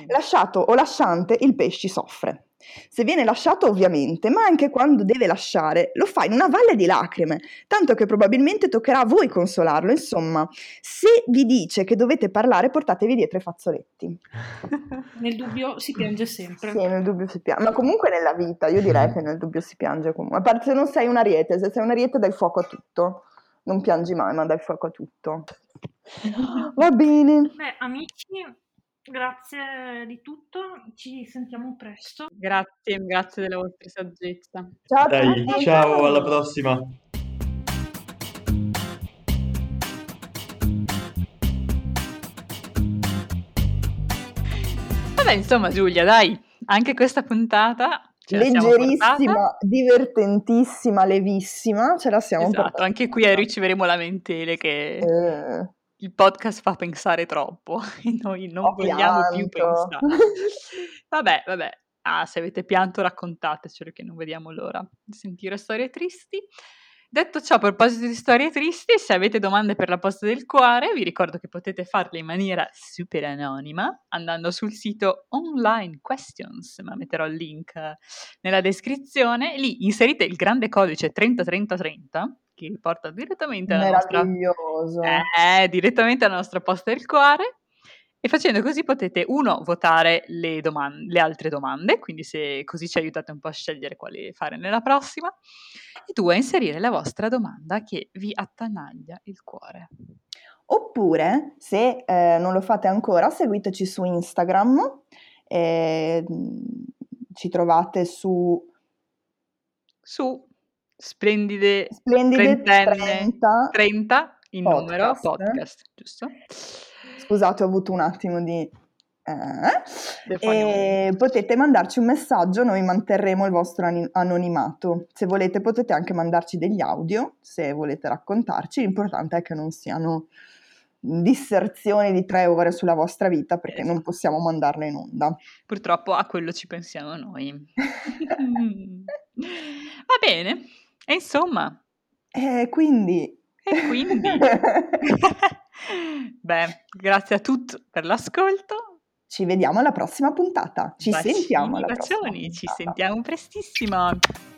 Lasciato o lasciante, il pesci soffre. Se viene lasciato ovviamente, ma anche quando deve lasciare, lo fa in una valle di lacrime, tanto che probabilmente toccherà a voi consolarlo. Insomma, se vi dice che dovete parlare, portatevi dietro i fazzoletti. Nel dubbio si piange sempre. Sì, nel dubbio si piange, ma comunque nella vita io direi che nel dubbio si piange comunque, a parte se non sei un ariete. Se sei un ariete dai fuoco a tutto, non piangi mai, ma dai fuoco a tutto. Va bene. Beh, amici, grazie di tutto, ci sentiamo presto. Grazie, grazie della vostra saggezza. Ciao, dai, ciao, ciao, alla prossima. Vabbè, insomma, Giulia, dai, anche questa puntata leggerissima, divertentissima, levissima, ce la siamo esatto, portata. Anche qui eh, riceveremo lamentele che... Eh. Il podcast fa pensare troppo e noi non Ho vogliamo pianto. più pensare. Vabbè, vabbè. Ah, se avete pianto raccontatecelo che non vediamo l'ora di sentire storie tristi. Detto ciò, a proposito di storie tristi, se avete domande per la posta del cuore, vi ricordo che potete farle in maniera super anonima andando sul sito Online Questions, ma metterò il link nella descrizione. Lì inserite il grande codice trenta trenta trenta. Che riporta direttamente alla nostra eh, direttamente alla nostra posta del cuore, e facendo così potete uno votare le domande, le altre domande, quindi se così ci aiutate un po' a scegliere quale fare nella prossima, e due inserire la vostra domanda che vi attanaglia il cuore. Oppure se eh, non lo fate ancora, seguiteci su Instagram, eh, ci trovate su su Splendide, Splendide trenta in podcast. Numero podcast, giusto? Scusate, ho avuto un attimo di eh. E potete mandarci un messaggio, noi manterremo il vostro anonimato. Se volete potete anche mandarci degli audio, se volete raccontarci, l'importante è che non siano disserzioni di tre ore sulla vostra vita, perché esatto, non possiamo mandarle in onda. Purtroppo a quello ci pensiamo noi. Va bene. E insomma, eh, quindi, e quindi. Beh, grazie a tutti per l'ascolto. Ci vediamo alla prossima puntata. Ci Bacini, sentiamo alla prossima puntata. Ci sentiamo prestissimo.